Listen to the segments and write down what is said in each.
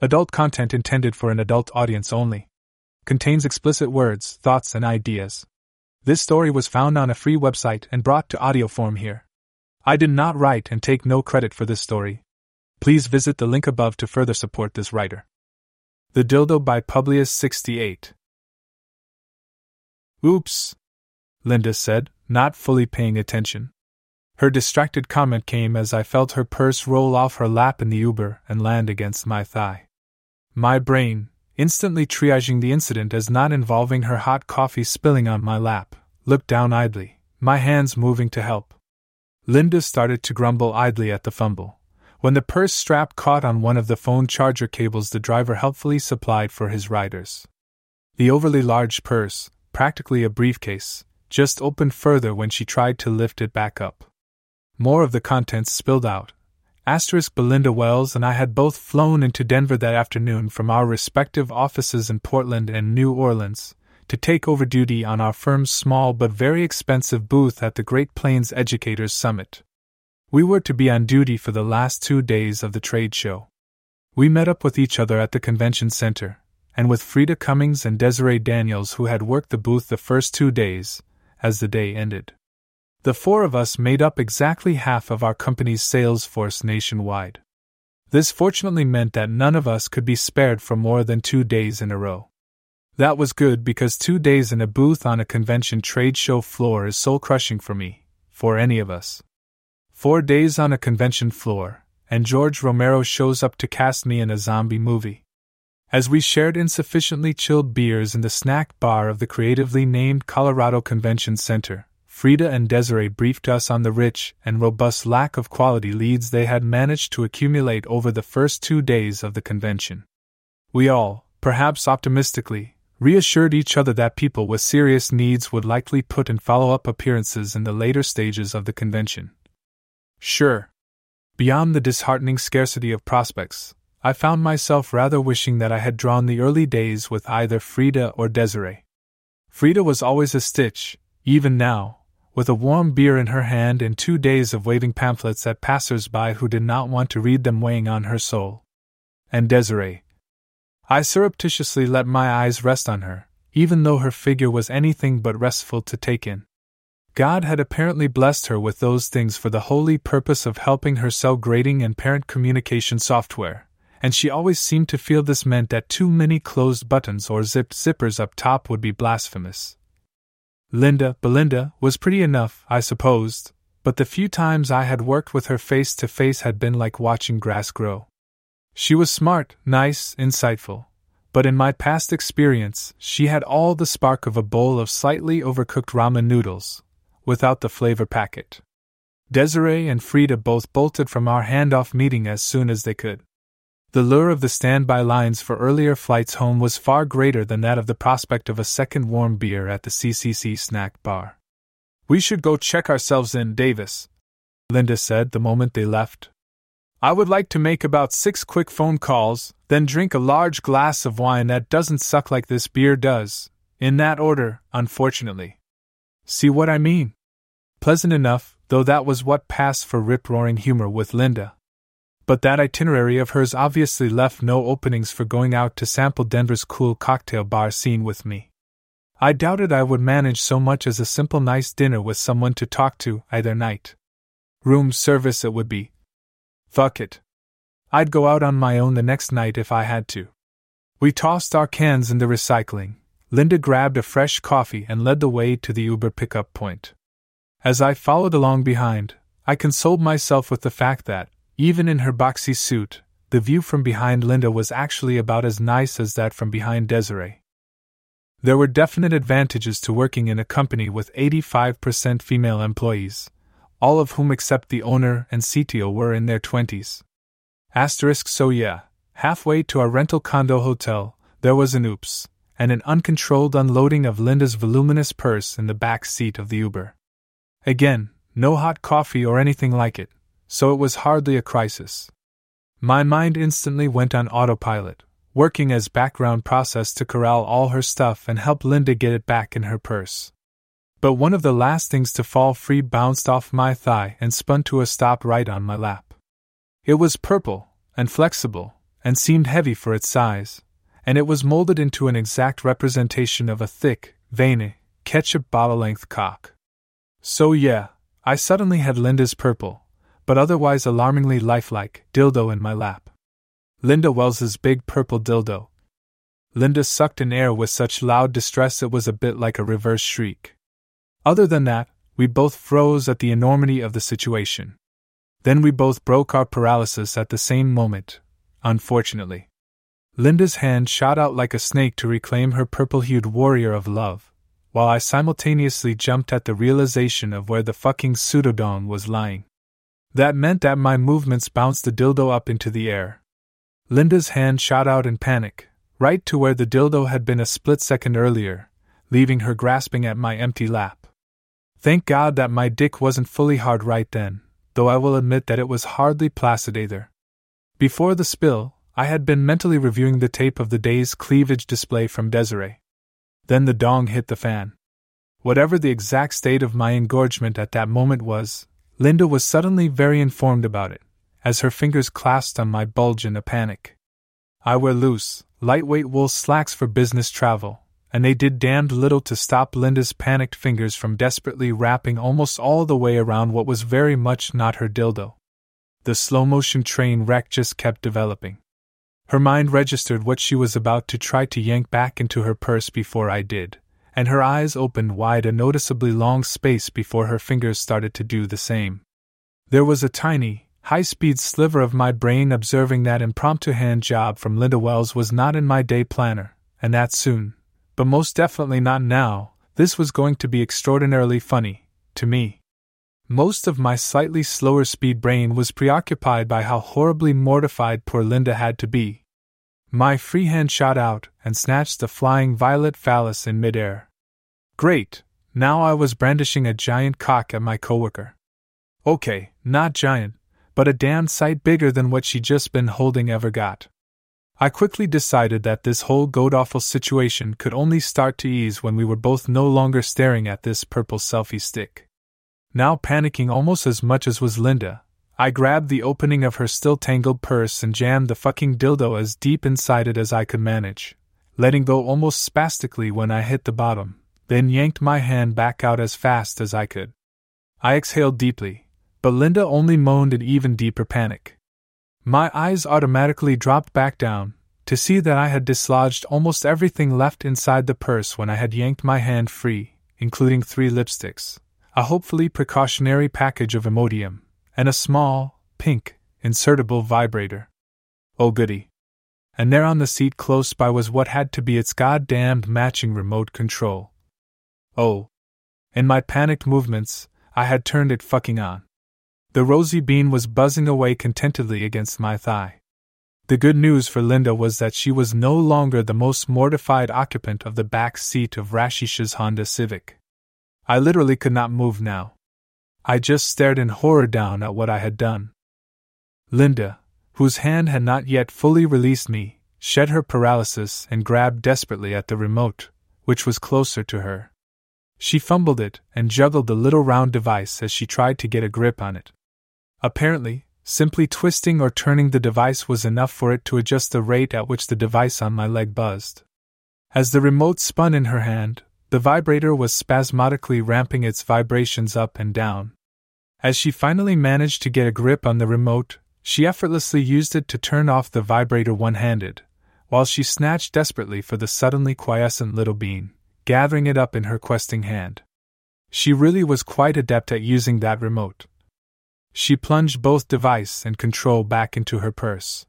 Adult content intended for an adult audience only. Contains explicit words, thoughts, and ideas. This story was found on a free website and brought to audio form here. I did not write and take no credit for this story. Please visit the link above to further support this writer. The Dildo by Publius 68. Oops, Linda said, not fully paying attention. Her distracted comment came as I felt her purse roll off her lap in the Uber and land against my thigh. My brain, instantly triaging the incident as not involving her hot coffee spilling on my lap, looked down idly, my hands moving to help. Linda started to grumble idly at the fumble, when the purse strap caught on one of the phone charger cables the driver helpfully supplied for his riders. The overly large purse, practically a briefcase, just opened further when she tried to lift it back up. More of the contents spilled out. Belinda Wells and I had both flown into Denver that afternoon from our respective offices in Portland and New Orleans to take over duty on our firm's small but very expensive booth at the Great Plains Educators Summit. We were to be on duty for the last 2 days of the trade show. We met up with each other at the convention center, and with Frida Cummings and Desiree Daniels, who had worked the booth the first 2 days, as the day ended. The four of us made up exactly half of our company's sales force nationwide. This fortunately meant that none of us could be spared for more than 2 days in a row. That was good because 2 days in a booth on a convention trade show floor is soul-crushing for me, for any of us. 4 days on a convention floor, and George Romero shows up to cast me in a zombie movie. As we shared insufficiently chilled beers in the snack bar of the creatively named Colorado Convention Center, Frida and Desiree briefed us on the rich and robust lack of quality leads they had managed to accumulate over the first 2 days of the convention. We all, perhaps optimistically, reassured each other that people with serious needs would likely put in follow-up appearances in the later stages of the convention. Sure. Beyond the disheartening scarcity of prospects, I found myself rather wishing that I had drawn the early days with either Frida or Desiree. Frida was always a stitch, even now, with a warm beer in her hand and 2 days of waving pamphlets at passers-by who did not want to read them weighing on her soul. And Desiree. I surreptitiously let my eyes rest on her, even though her figure was anything but restful to take in. God had apparently blessed her with those things for the holy purpose of helping her sell grading and parent communication software, and she always seemed to feel this meant that too many closed buttons or zipped zippers up top would be blasphemous. Belinda was pretty enough, I supposed, but the few times I had worked with her face to face had been like watching grass grow. She was smart, nice, insightful, but in my past experience, she had all the spark of a bowl of slightly overcooked ramen noodles, without the flavor packet. Desiree and Frida both bolted from our handoff meeting as soon as they could. The lure of the standby lines for earlier flights home was far greater than that of the prospect of a second warm beer at the CCC snack bar. "We should go check ourselves in, Davis," Linda said the moment they left. "I would like to make about 6 quick phone calls, then drink a large glass of wine that doesn't suck like this beer does, in that order, unfortunately." See what I mean? Pleasant enough, though that was what passed for rip-roaring humor with Linda. But that itinerary of hers obviously left no openings for going out to sample Denver's cool cocktail bar scene with me. I doubted I would manage so much as a simple nice dinner with someone to talk to either night. Room service it would be. Fuck it. I'd go out on my own the next night if I had to. We tossed our cans in the recycling. Linda grabbed a fresh coffee and led the way to the Uber pickup point. As I followed along behind, I consoled myself with the fact that, even in her boxy suit, the view from behind Linda was actually about as nice as that from behind Desiree. There were definite advantages to working in a company with 85% female employees, all of whom except the owner and CTO were in their 20s. So yeah, halfway to our rental condo hotel, there was an oops, and an uncontrolled unloading of Linda's voluminous purse in the back seat of the Uber. Again, no hot coffee or anything like it, so it was hardly a crisis. My mind instantly went on autopilot, working as background process to corral all her stuff and help Linda get it back in her purse. But one of the last things to fall free bounced off my thigh and spun to a stop right on my lap. It was purple, and flexible, and seemed heavy for its size, and it was molded into an exact representation of a thick, veiny, ketchup bottle-length cock. So yeah, I suddenly had Linda's purple, but otherwise alarmingly lifelike, dildo in my lap. Linda Wells's big purple dildo. Linda sucked in air with such loud distress it was a bit like a reverse shriek. Other than that, we both froze at the enormity of the situation. Then we both broke our paralysis at the same moment, unfortunately. Linda's hand shot out like a snake to reclaim her purple-hued warrior of love, while I simultaneously jumped at the realization of where the fucking pseudodon was lying. That meant that my movements bounced the dildo up into the air. Linda's hand shot out in panic, right to where the dildo had been a split second earlier, leaving her grasping at my empty lap. Thank God that my dick wasn't fully hard right then, though I will admit that it was hardly placid either. Before the spill, I had been mentally reviewing the tape of the day's cleavage display from Desiree. Then the dong hit the fan. Whatever the exact state of my engorgement at that moment was, Linda was suddenly very informed about it, as her fingers clasped on my bulge in a panic. I wear loose, lightweight wool slacks for business travel, and they did damned little to stop Linda's panicked fingers from desperately wrapping almost all the way around what was very much not her dildo. The slow-motion train wreck just kept developing. Her mind registered what she was about to try to yank back into her purse before I did, and her eyes opened wide a noticeably long space before her fingers started to do the same. There was a tiny, high-speed sliver of my brain observing that impromptu hand job from Linda Wells was not in my day planner, and that soon, but most definitely not now, this was going to be extraordinarily funny, to me. Most of my slightly slower speed brain was preoccupied by how horribly mortified poor Linda had to be. My free hand shot out and snatched the flying violet phallus in midair. Great, now I was brandishing a giant cock at my coworker. Okay, not giant, but a damn sight bigger than what she'd just been holding ever got. I quickly decided that this whole god-awful situation could only start to ease when we were both no longer staring at this purple selfie stick. Now panicking almost as much as was Linda, I grabbed the opening of her still tangled purse and jammed the fucking dildo as deep inside it as I could manage, letting go almost spastically when I hit the bottom, then yanked my hand back out as fast as I could. I exhaled deeply, but Linda only moaned in even deeper panic. My eyes automatically dropped back down, to see that I had dislodged almost everything left inside the purse when I had yanked my hand free, including 3 lipsticks, a hopefully precautionary package of Imodium, and a small, pink, insertable vibrator. Oh goody. And there on the seat close by was what had to be its goddamned matching remote control. Oh. In my panicked movements, I had turned it fucking on. The rosy bean was buzzing away contentedly against my thigh. The good news for Linda was that she was no longer the most mortified occupant of the back seat of Rashish's Honda Civic. I literally could not move now. I just stared in horror down at what I had done. Linda, whose hand had not yet fully released me, shed her paralysis and grabbed desperately at the remote, which was closer to her. She fumbled it and juggled the little round device as she tried to get a grip on it. Apparently, simply twisting or turning the device was enough for it to adjust the rate at which the device on my leg buzzed. As the remote spun in her hand, the vibrator was spasmodically ramping its vibrations up and down. As she finally managed to get a grip on the remote, she effortlessly used it to turn off the vibrator one-handed, while she snatched desperately for the suddenly quiescent little bean, gathering it up in her questing hand. She really was quite adept at using that remote. She plunged both device and control back into her purse.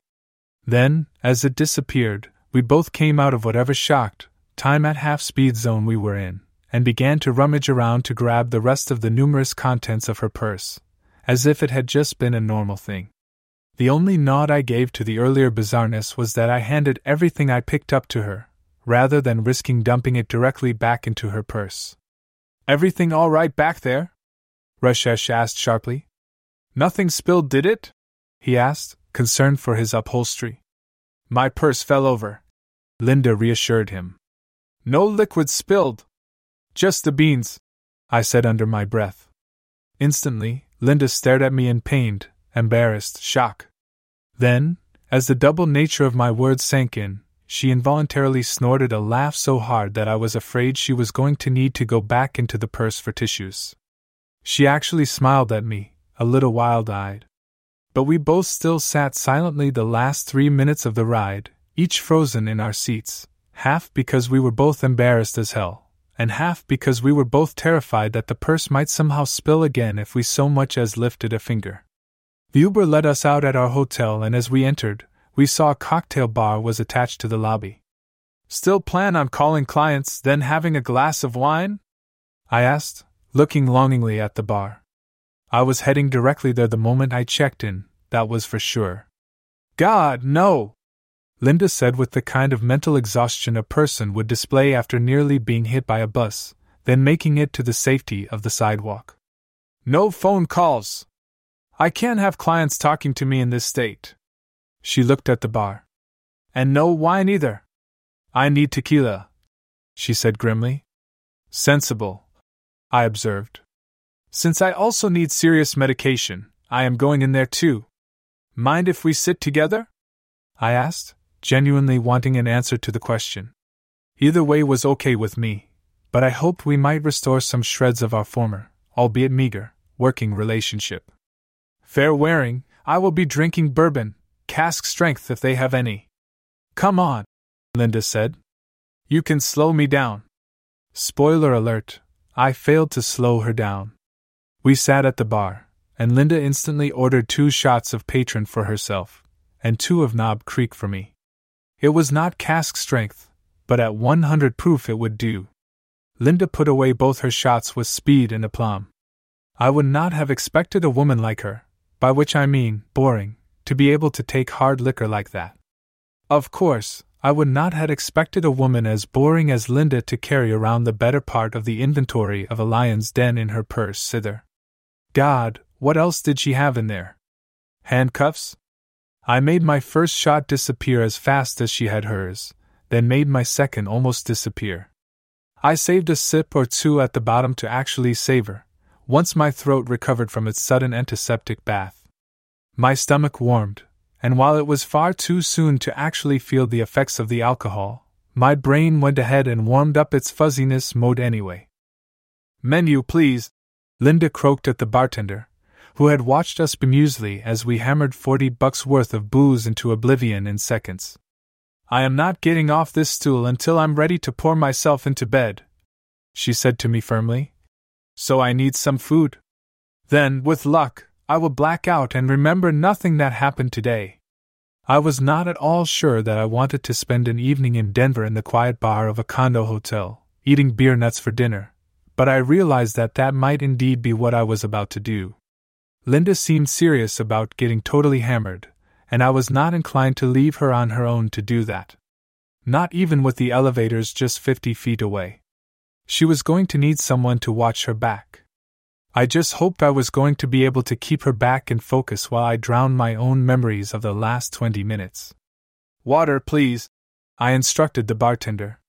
Then, as it disappeared, we both came out of whatever shocked, time at half-speed zone we were in, and began to rummage around to grab the rest of the numerous contents of her purse, as if it had just been a normal thing. The only nod I gave to the earlier bizarreness was that I handed everything I picked up to her, rather than risking dumping it directly back into her purse. "Everything all right back there?" Rajesh asked sharply. "Nothing spilled, did it?" he asked, concerned for his upholstery. "My purse fell over," Linda reassured him. "No liquid spilled. Just the beans," I said under my breath. Instantly, Linda stared at me in pained, embarrassed shock. Then, As the double nature of my words sank in, she involuntarily snorted a laugh so hard that I was afraid she was going to need to go back into the purse for tissues. She actually smiled at me, a little wild-eyed. But we both still sat silently the last 3 minutes of the ride, each frozen in our seats, half because we were both embarrassed as hell, and half because we were both terrified that the purse might somehow spill again if we so much as lifted a finger. The Uber let us out at our hotel, and as we entered, we saw a cocktail bar was attached to the lobby. "Still plan on calling clients, then having a glass of wine?" I asked, looking longingly at the bar. I was heading directly there the moment I checked in, that was for sure. "God, no!" Linda said with the kind of mental exhaustion a person would display after nearly being hit by a bus, then making it to the safety of the sidewalk. "No phone calls! I can't have clients talking to me in this state." She looked at the bar. "And no wine either. I need tequila," she said grimly. "Sensible," I observed. "Since I also need serious medication, I am going in there too. Mind if we sit together?" I asked, genuinely wanting an answer to the question. Either way was okay with me, but I hoped we might restore some shreds of our former, albeit meager, working relationship. "Fair wearing, I will be drinking bourbon, cask strength if they have any." "Come on," Linda said. "You can slow me down." Spoiler alert, I failed to slow her down. We sat at the bar, and Linda instantly ordered 2 shots of Patron for herself, and 2 of Knob Creek for me. It was not cask strength, but at 100 proof it would do. Linda put away both her shots with speed and aplomb. I would not have expected a woman like her, by which I mean, boring, to be able to take hard liquor like that. Of course, I would not have expected a woman as boring as Linda to carry around the better part of the inventory of a lion's den in her purse either. God, what else did she have in there? Handcuffs? I made my first shot disappear as fast as she had hers, then made my second almost disappear. I saved a sip or 2 at the bottom to actually savor, once my throat recovered from its sudden antiseptic bath. My stomach warmed, and while it was far too soon to actually feel the effects of the alcohol, my brain went ahead and warmed up its fuzziness mode anyway. "Menu, please," Linda croaked at the bartender, who had watched us bemusedly as we hammered $40 worth of booze into oblivion in seconds. "I am not getting off this stool until I'm ready to pour myself into bed," she said to me firmly. "So I need some food. Then, with luck, I will black out and remember nothing that happened today." I was not at all sure that I wanted to spend an evening in Denver in the quiet bar of a condo hotel, eating beer nuts for dinner, but I realized that might indeed be what I was about to do. Linda seemed serious about getting totally hammered, and I was not inclined to leave her on her own to do that. Not even with the elevators just 50 feet away. She was going to need someone to watch her back. I just hoped I was going to be able to keep her back in focus while I drowned my own memories of the last 20 minutes. "Water, please," I instructed the bartender.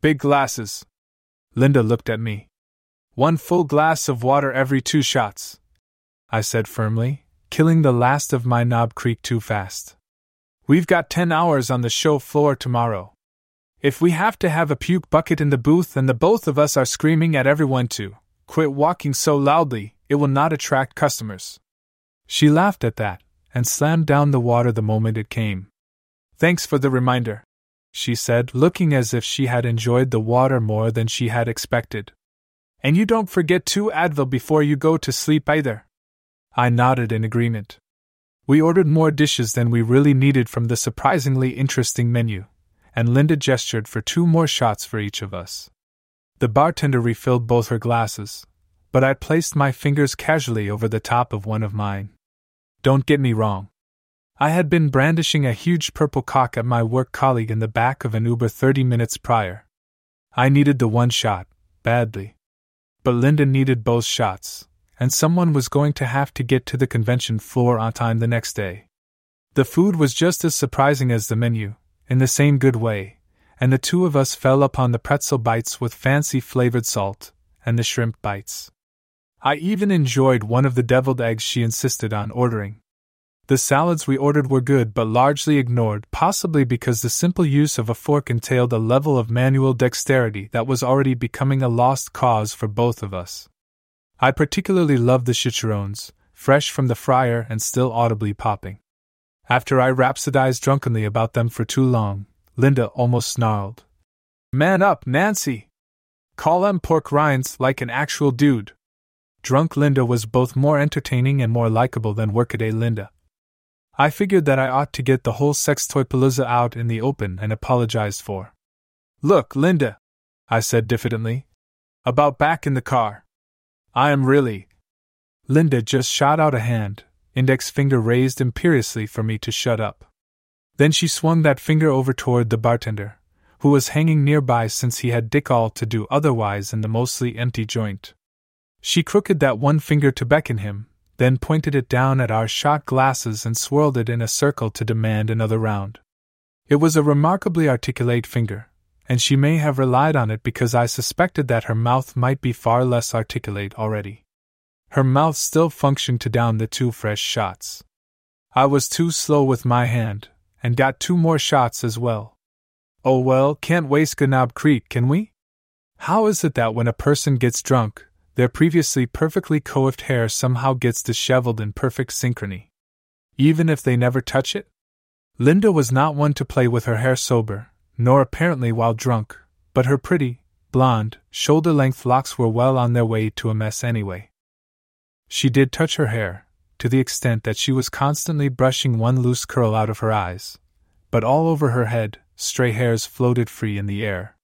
"Big glasses." Linda looked at me. "One full glass of water every 2 shots, I said firmly, killing the last of my Knob Creek too fast. "We've got 10 hours on the show floor tomorrow. If we have to have a puke bucket in the booth and the both of us are screaming at everyone to quit walking so loudly, it will not attract customers." She laughed at that, and slammed down the water the moment it came. "Thanks for the reminder," she said, looking as if she had enjoyed the water more than she had expected. "And you don't forget 2 Advil before you go to sleep either." I nodded in agreement. We ordered more dishes than we really needed from the surprisingly interesting menu, and Linda gestured for 2 more shots for each of us. The bartender refilled both her glasses, but I placed my fingers casually over the top of one of mine. Don't get me wrong. I had been brandishing a huge purple cock at my work colleague in the back of an Uber 30 minutes prior. I needed the 1 shot, badly. But Linda needed both shots, and someone was going to have to get to the convention floor on time the next day. The food was just as surprising as the menu, in the same good way, and the 2 of us fell upon the pretzel bites with fancy flavored salt, and the shrimp bites. I even enjoyed one of the deviled eggs she insisted on ordering. The salads we ordered were good but largely ignored, possibly because the simple use of a fork entailed a level of manual dexterity that was already becoming a lost cause for both of us. I particularly loved the chicharrones, fresh from the fryer and still audibly popping. After I rhapsodized drunkenly about them for too long, Linda almost snarled, "Man up, Nancy! Call 'em pork rinds like an actual dude!" Drunk Linda was both more entertaining and more likable than workaday Linda. I figured that I ought to get the whole sextoypalooza out in the open and apologized for. "Look, Linda," I said diffidently, "about back in the car. I am really—" Linda just shot out a hand, index finger raised imperiously for me to shut up. Then she swung that finger over toward the bartender, who was hanging nearby since he had dick all to do otherwise in the mostly empty joint. She crooked that one finger to beckon him, then pointed it down at our shot glasses and swirled it in a circle to demand another round. It was a remarkably articulate finger, and she may have relied on it because I suspected that her mouth might be far less articulate already. Her mouth still functioned to down the two fresh shots. I was too slow with my hand, and got two more shots as well. "Oh well, can't waste Knob Creek, can we?" How is it that when a person gets drunk, their previously perfectly coiffed hair somehow gets disheveled in perfect synchrony, even if they never touch it? Linda was not one to play with her hair sober, nor apparently while drunk, but her pretty, blonde, shoulder-length locks were well on their way to a mess anyway. She did touch her hair, to the extent that she was constantly brushing one loose curl out of her eyes, but all over her head, stray hairs floated free in the air.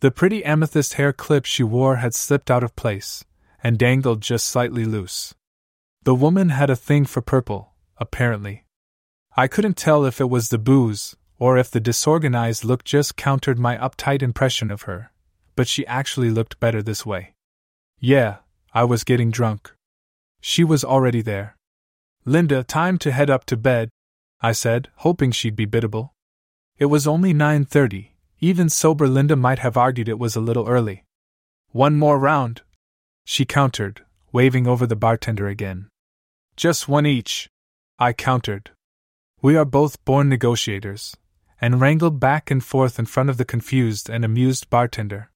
The pretty amethyst hair clip she wore had slipped out of place, and dangled just slightly loose. The woman had a thing for purple, apparently. I couldn't tell if it was the booze, or if the disorganized look just countered my uptight impression of her, but she actually looked better this way. Yeah, I was getting drunk. She was already there. "Linda, time to head up to bed," I said, hoping she'd be biddable. It was only 9:30. Even sober Linda might have argued it was a little early. "One more round," she countered, waving over the bartender again. "Just one each," I countered. We are both born negotiators, and wrangled back and forth in front of the confused and amused bartender.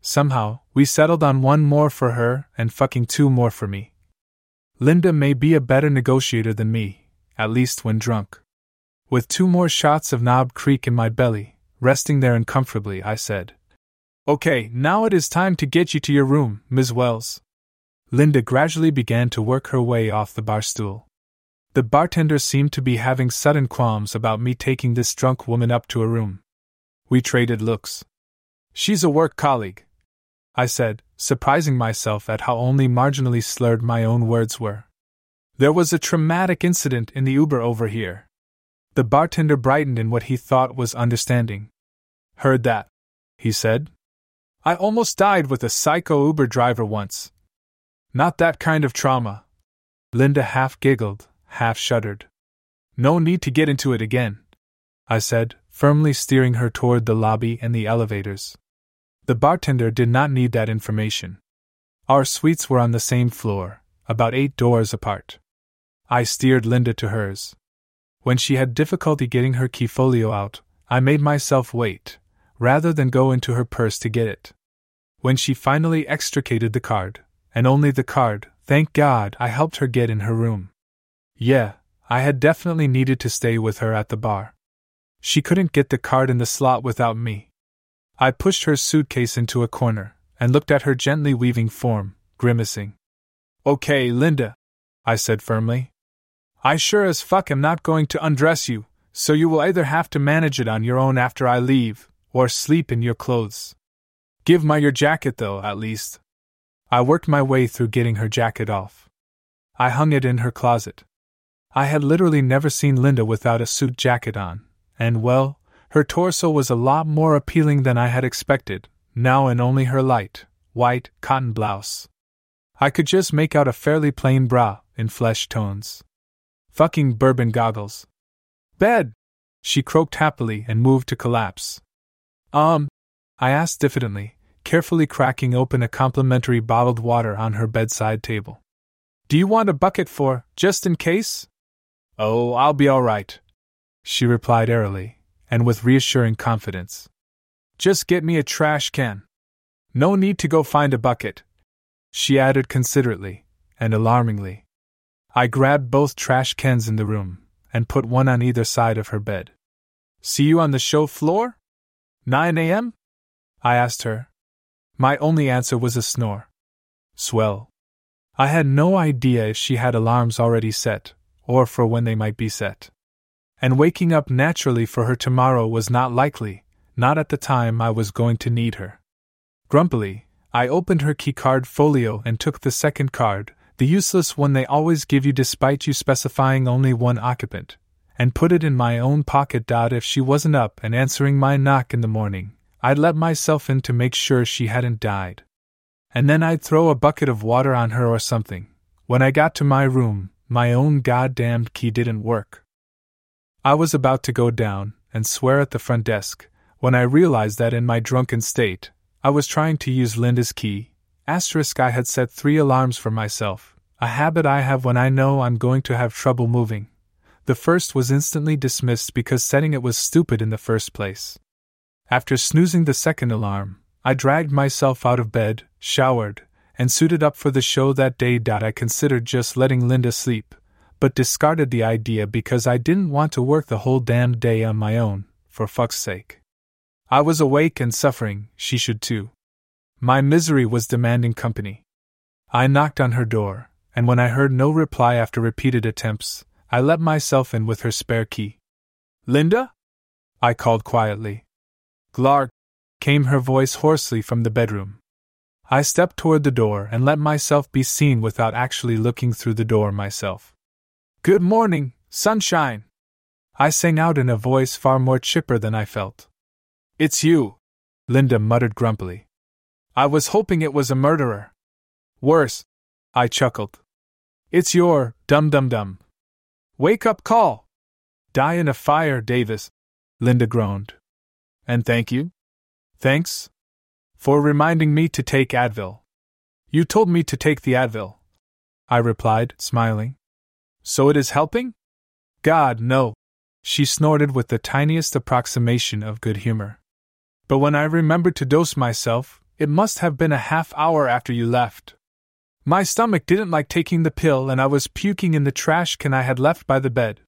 Somehow, we settled on one more for her and fucking two more for me. Linda may be a better negotiator than me, at least when drunk. With two more shots of Knob Creek in my belly, resting therein comfortably, I said, "Okay, now it is time to get you to your room, Ms. Wells." Linda gradually began to work her way off the bar stool. The bartender seemed to be having sudden qualms about me taking this drunk woman up to her room. We traded looks. "She's a work colleague," I said, surprising myself at how only marginally slurred my own words were. "There was a traumatic incident in the Uber over here." The bartender brightened in what he thought was understanding. "Heard that," he said. "I almost died with a psycho Uber driver once. Not that kind of trauma." Linda half giggled, half shuddered. "No need to get into it again," I said, firmly steering her toward the lobby and the elevators. The bartender did not need that information. Our suites were on the same floor, about 8 doors apart. I steered Linda to hers. When she had difficulty getting her key folio out, I made myself wait, rather than go into her purse to get it. When she finally extricated the card, and only the card, thank God, I helped her get in her room. Yeah, I had definitely needed to stay with her at the bar. She couldn't get the card in the slot without me. I pushed her suitcase into a corner, and looked at her gently weaving form, grimacing. "Okay, Linda," I said firmly. "I sure as fuck am not going to undress you, so you will either have to manage it on your own after I leave, or sleep in your clothes. Give my your jacket though, at least." I worked my way through getting her jacket off. I hung it in her closet. I had literally never seen Linda without a suit jacket on, and well, her torso was a lot more appealing than I had expected, now in only her light, white, cotton blouse. I could just make out a fairly plain bra, in flesh tones. Fucking bourbon goggles. "Bed!" she croaked happily and moved to collapse. I asked diffidently, carefully cracking open a complimentary bottled water on her bedside table. "Do you want a bucket for, just in case?" Oh, I'll be all right, she replied airily, and with reassuring confidence. Just get me a trash can. No need to go find a bucket, she added considerately and alarmingly. I grabbed both trash cans in the room and put one on either side of her bed. See you on the show floor? 9 a.m.? I asked her. My only answer was a snore. Swell. I had no idea if she had alarms already set, or for when they might be set. And waking up naturally for her tomorrow was not likely, not at the time I was going to need her. Grumpily, I opened her keycard folio and took the second card, the useless one they always give you despite you specifying only one occupant, and put it in my own pocket. If she wasn't up and answering my knock in the morning, I'd let myself in to make sure she hadn't died. And then I'd throw a bucket of water on her or something. When I got to my room, my own goddamned key didn't work. I was about to go down and swear at the front desk when I realized that in my drunken state, I was trying to use Linda's key. I had set 3 alarms for myself, a habit I have when I know I'm going to have trouble moving. The first was instantly dismissed because setting it was stupid in the first place. After snoozing the second alarm, I dragged myself out of bed, showered, and suited up for the show that day. I considered just letting Linda sleep, but discarded the idea because I didn't want to work the whole damned day on my own, for fuck's sake. I was awake and suffering, she should too. My misery was demanding company. I knocked on her door, and when I heard no reply after repeated attempts, I let myself in with her spare key. Linda? I called quietly. Glark, came her voice hoarsely from the bedroom. I stepped toward the door and let myself be seen without actually looking through the door myself. Good morning, sunshine, I sang out in a voice far more chipper than I felt. It's you, Linda muttered grumpily. I was hoping it was a murderer. Worse, I chuckled. It's your dum-dum-dum. Wake up call. Die in a fire, Davis, Linda groaned. And thank you. Thanks for reminding me to take Advil. You told me to take the Advil, I replied, smiling. So it is helping? God, no, she snorted with the tiniest approximation of good humor. But when I remembered to dose myself, it must have been a half hour after you left. My stomach didn't like taking the pill and I was puking in the trash can I had left by the bed.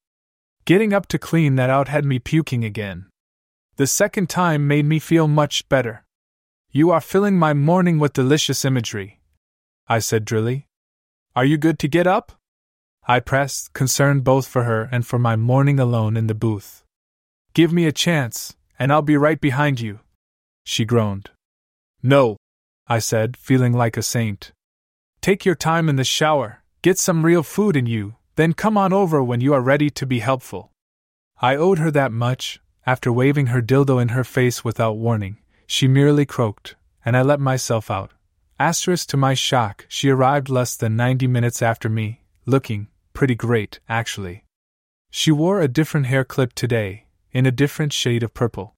Getting up to clean that out had me puking again. The second time made me feel much better. You are filling my morning with delicious imagery, I said drily. Are you good to get up? I pressed, concerned both for her and for my morning alone in the booth. Give me a chance, and I'll be right behind you, she groaned. No, I said, feeling like a saint. Take your time in the shower, get some real food in you, then come on over when you are ready to be helpful. I owed her that much. After waving her dildo in her face without warning, she merely croaked, and I let myself out. To my shock, she arrived less than 90 minutes after me, looking pretty great, actually. She wore a different hair clip today, in a different shade of purple.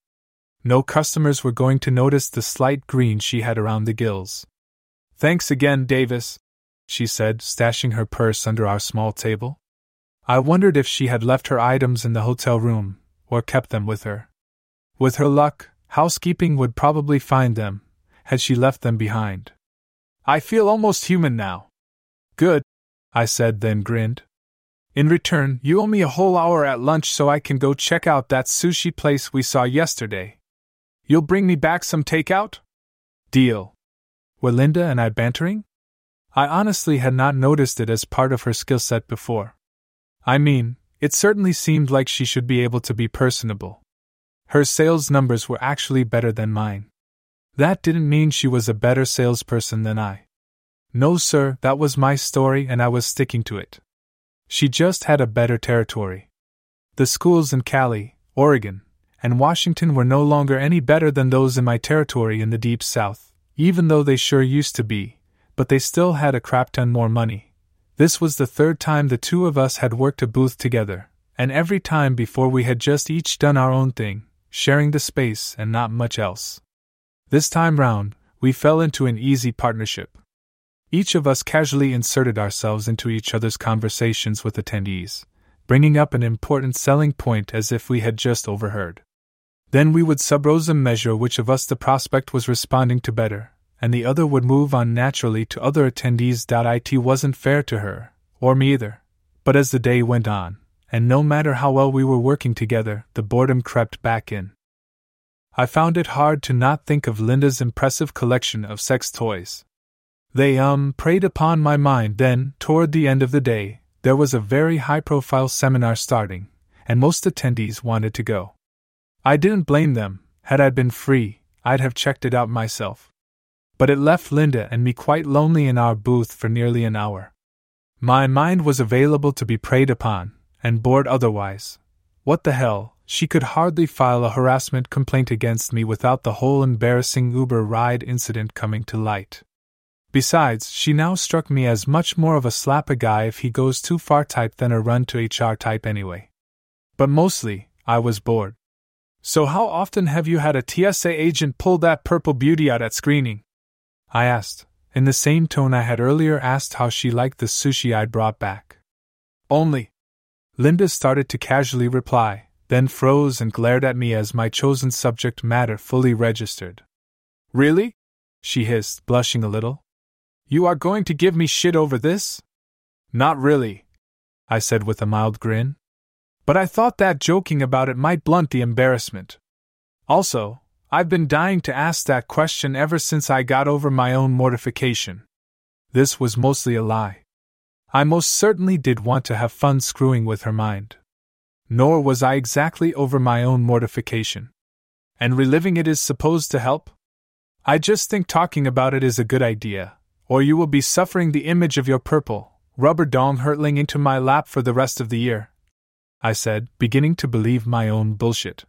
No customers were going to notice the slight green she had around the gills. Thanks again, Davis, she said, stashing her purse under our small table. I wondered if she had left her items in the hotel room, or kept them with her. With her luck, housekeeping would probably find them, had she left them behind. I feel almost human now. Good, I said, then grinned. In return, you owe me a whole hour at lunch so I can go check out that sushi place we saw yesterday. You'll bring me back some takeout? Deal. Were Linda and I bantering? I honestly had not noticed it as part of her skill set before. I mean, it certainly seemed like she should be able to be personable. Her sales numbers were actually better than mine. That didn't mean she was a better salesperson than I. No, sir, that was my story and I was sticking to it. She just had a better territory. The schools in Cali, Oregon, and Washington were no longer any better than those in my territory in the Deep South, even though they sure used to be, but they still had a crap ton more money. This was the third time the two of us had worked a booth together, and every time before we had just each done our own thing, sharing the space and not much else. This time round, we fell into an easy partnership. Each of us casually inserted ourselves into each other's conversations with attendees, bringing up an important selling point as if we had just overheard. Then we would sub rosam measure which of us the prospect was responding to better, and the other would move on naturally to other attendees. It wasn't fair to her, or me either. But as the day went on, and no matter how well we were working together, the boredom crept back in. I found it hard to not think of Linda's impressive collection of sex toys. They preyed upon my mind. Then, toward the end of the day, there was a very high-profile seminar starting, and most attendees wanted to go. I didn't blame them. Had I been free, I'd have checked it out myself. But it left Linda and me quite lonely in our booth for nearly an hour. My mind was available to be preyed upon, and bored otherwise. What the hell, she could hardly file a harassment complaint against me without the whole embarrassing Uber ride incident coming to light. Besides, she now struck me as much more of a slap a guy if he goes too far type than a run to HR type anyway. But mostly, I was bored. So how often have you had a TSA agent pull that purple beauty out at screening? I asked, in the same tone I had earlier asked how she liked the sushi I'd brought back. Only. Linda started to casually reply, then froze and glared at me as my chosen subject matter fully registered. Really? She hissed, blushing a little. You are going to give me shit over this? Not really, I said with a mild grin. But I thought that joking about it might blunt the embarrassment. Also, I've been dying to ask that question ever since I got over my own mortification. This was mostly a lie. I most certainly did want to have fun screwing with her mind. Nor was I exactly over my own mortification. And reliving it is supposed to help? I just think talking about it is a good idea, or you will be suffering the image of your purple rubber dong hurtling into my lap for the rest of the year, I said, beginning to believe my own bullshit.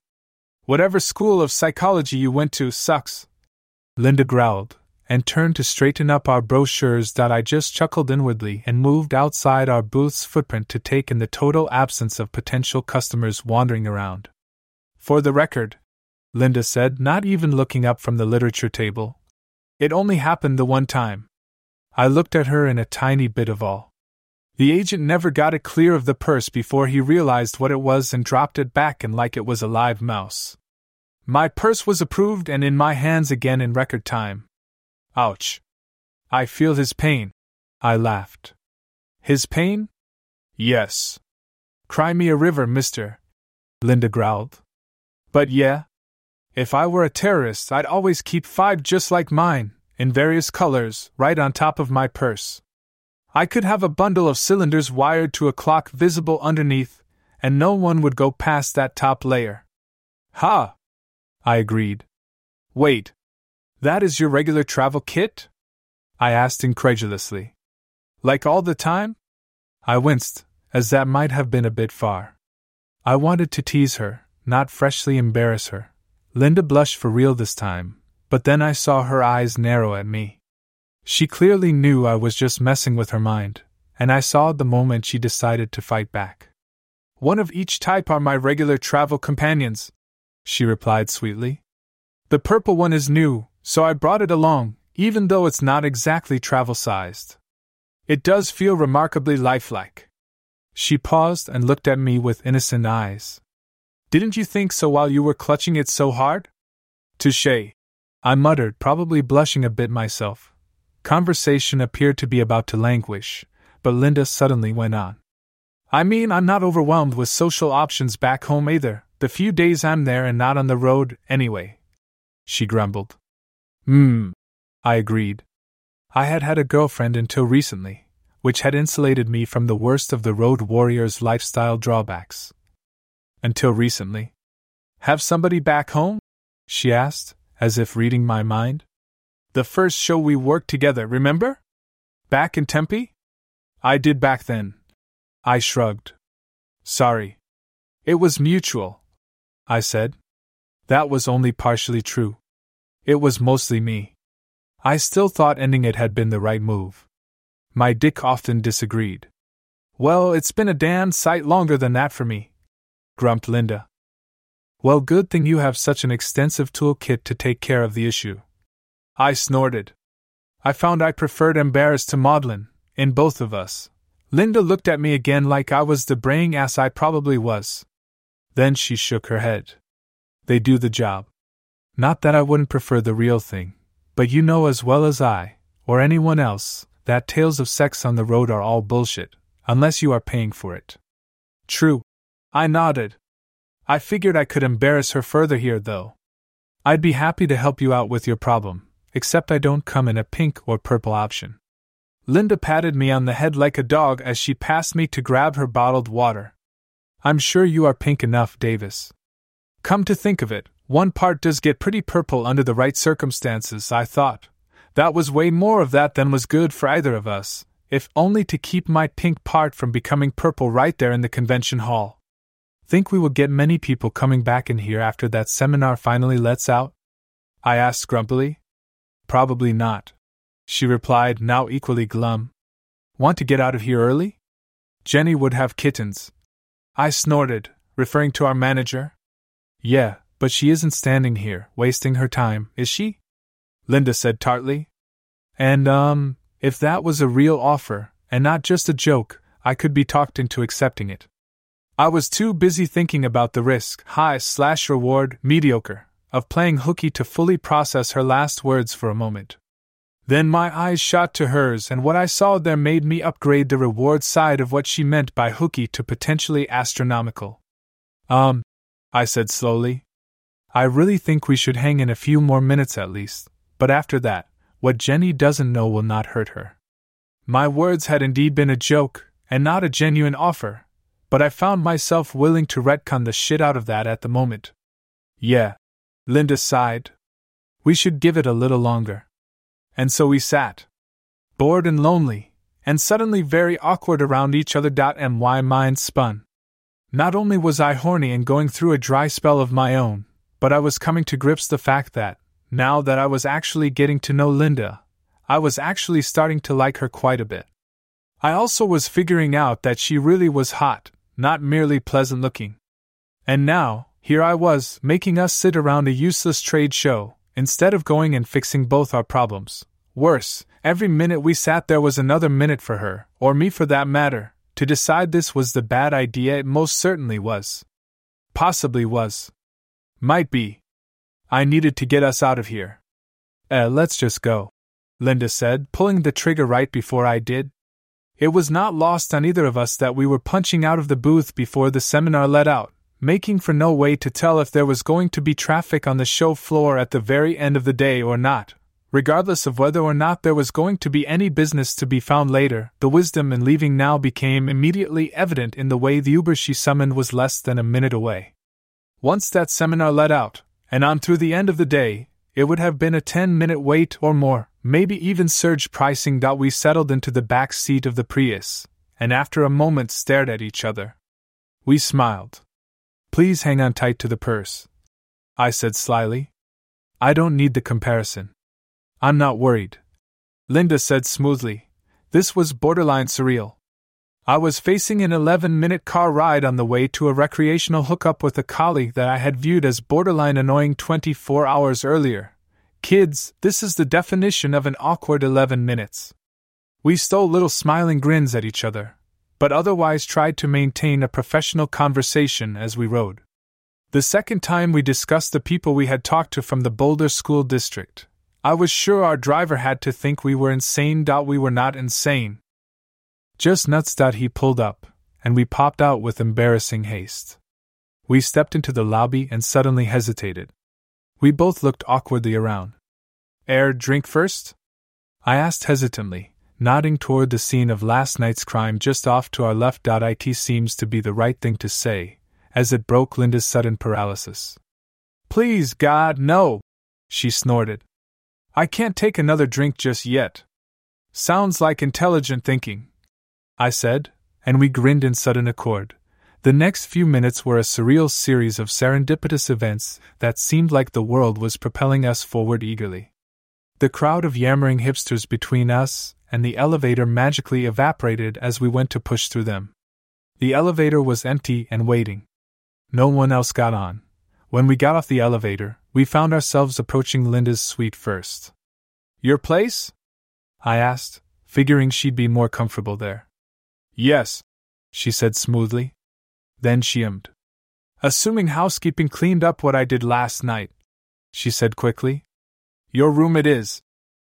Whatever school of psychology you went to sucks, Linda growled, and turned to straighten up our brochures. I just chuckled inwardly and moved outside our booth's footprint to take in the total absence of potential customers wandering around. For the record, Linda said, not even looking up from the literature table, it only happened the one time. I looked at her in a tiny bit of awe. The agent never got it clear of the purse before he realized what it was and dropped it back in like it was a live mouse. My purse was approved and in my hands again in record time. Ouch. I feel his pain, I laughed. His pain? Yes. Cry me a river, mister, Linda growled. But yeah. If I were a terrorist, I'd always keep 5 just like mine, in various colors, right on top of my purse. I could have a bundle of cylinders wired to a clock visible underneath, and no one would go past that top layer. Ha! I agreed. Wait, that is your regular travel kit? I asked incredulously. Like all the time? I winced, as that might have been a bit far. I wanted to tease her, not freshly embarrass her. Linda blushed for real this time, but then I saw her eyes narrow at me. She clearly knew I was just messing with her mind, and I saw the moment she decided to fight back. One of each type are my regular travel companions, she replied sweetly. The purple one is new, so I brought it along, even though it's not exactly travel-sized. It does feel remarkably lifelike. She paused and looked at me with innocent eyes. Didn't you think so while you were clutching it so hard? Touché, I muttered, probably blushing a bit myself. Conversation appeared to be about to languish, but Linda suddenly went on. I mean, I'm not overwhelmed with social options back home either, the few days I'm there and not on the road, anyway, she grumbled. I agreed. I had had a girlfriend until recently, which had insulated me from the worst of the road warrior's lifestyle drawbacks. Until recently. Have somebody back home? She asked, as if reading my mind. The first show we worked together, remember? Back in Tempe? I did back then. I shrugged. Sorry. It was mutual, I said. That was only partially true. It was mostly me. I still thought ending it had been the right move. My dick often disagreed. Well, it's been a damn sight longer than that for me, grumped Linda. Well, good thing you have such an extensive toolkit to take care of the issue. I snorted. I found I preferred embarrassed to maudlin, in both of us, Linda looked at me again like I was the braying ass I probably was. Then she shook her head. They do the job. Not that I wouldn't prefer the real thing, but you know as well as I, or anyone else, that tales of sex on the road are all bullshit, unless you are paying for it. True. I nodded. I figured I could embarrass her further here, though. I'd be happy to help you out with your problem, except I don't come in a pink or purple option. Linda patted me on the head like a dog as she passed me to grab her bottled water. I'm sure you are pink enough, Davis. Come to think of it, one part does get pretty purple under the right circumstances, I thought. That was way more of that than was good for either of us, if only to keep my pink part from becoming purple right there in the convention hall. Think we will get many people coming back in here after that seminar finally lets out? I asked grumpily. Probably not, she replied, now equally glum. Want to get out of here early? Jenny would have kittens. I snorted, referring to our manager. Yeah, but she isn't standing here, wasting her time, is she? Linda said tartly. And, if that was a real offer, and not just a joke, I could be talked into accepting it. I was too busy thinking about the risk, high/reward, mediocre, of playing hooky to fully process her last words for a moment. Then my eyes shot to hers, and what I saw there made me upgrade the reward side of what she meant by hooky to potentially astronomical. I said slowly. I really think we should hang in a few more minutes at least, but after that, what Jenny doesn't know will not hurt her. My words had indeed been a joke, and not a genuine offer, but I found myself willing to retcon the shit out of that at the moment. Yeah, Linda sighed. We should give it a little longer. And so we sat, bored and lonely, and suddenly very awkward around each other. My mind spun. Not only was I horny and going through a dry spell of my own, but I was coming to grips the fact that, now that I was actually getting to know Linda, I was actually starting to like her quite a bit. I also was figuring out that she really was hot, not merely pleasant looking. And now, here I was, making us sit around a useless trade show, instead of going and fixing both our problems. Worse, every minute we sat there was another minute for her, or me for that matter, to decide this was the bad idea. It most certainly was. Possibly was. Might be. I needed to get us out of here. Let's just go, Linda said, pulling the trigger right before I did. It was not lost on either of us that we were punching out of the booth before the seminar let out, making for no way to tell if there was going to be traffic on the show floor at the very end of the day or not. Regardless of whether or not there was going to be any business to be found later, the wisdom in leaving now became immediately evident in the way the Uber she summoned was less than a minute away. Once that seminar let out, and on through the end of the day, it would have been a 10-minute wait or more, maybe even surge pricing. We settled into the back seat of the Prius, and after a moment stared at each other. We smiled. Please hang on tight to the purse, I said slyly. I don't need the comparison. I'm not worried, Linda said smoothly. This was borderline surreal. I was facing an 11-minute car ride on the way to a recreational hookup with a colleague that I had viewed as borderline annoying 24 hours earlier. Kids, this is the definition of an awkward 11 minutes. We stole little smiling grins at each other, but otherwise tried to maintain a professional conversation as we rode. The second time we discussed the people we had talked to from the Boulder School District, I was sure our driver had to think we were insane. We were not insane. Just nuts. He pulled up, and we popped out with embarrassing haste. We stepped into the lobby and suddenly hesitated. We both looked awkwardly around. Drink first? I asked hesitantly, nodding toward the scene of last night's crime just off to our left. It seems to be the right thing to say, as it broke Linda's sudden paralysis. Please, God, no, she snorted. I can't take another drink just yet. Sounds like intelligent thinking, I said, and we grinned in sudden accord. The next few minutes were a surreal series of serendipitous events that seemed like the world was propelling us forward eagerly. The crowd of yammering hipsters between us and the elevator magically evaporated as we went to push through them. The elevator was empty and waiting. No one else got on. When we got off the elevator, we found ourselves approaching Linda's suite first. Your place? I asked, figuring she'd be more comfortable there. Yes, she said smoothly. Then she ummed. Assuming housekeeping cleaned up what I did last night, she said quickly. Your room it is.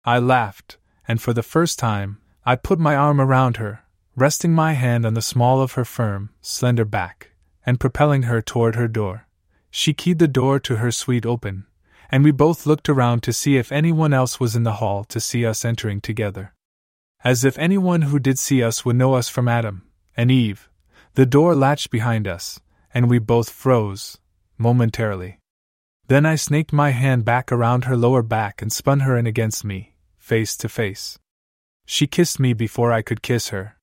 I laughed, and for the first time, I put my arm around her, resting my hand on the small of her firm, slender back, and propelling her toward her door. She keyed the door to her suite open, and we both looked around to see if anyone else was in the hall to see us entering together. As if anyone who did see us would know us from Adam and Eve, the door latched behind us, and we both froze, momentarily. Then I snaked my hand back around her lower back and spun her in against me, face to face. She kissed me before I could kiss her.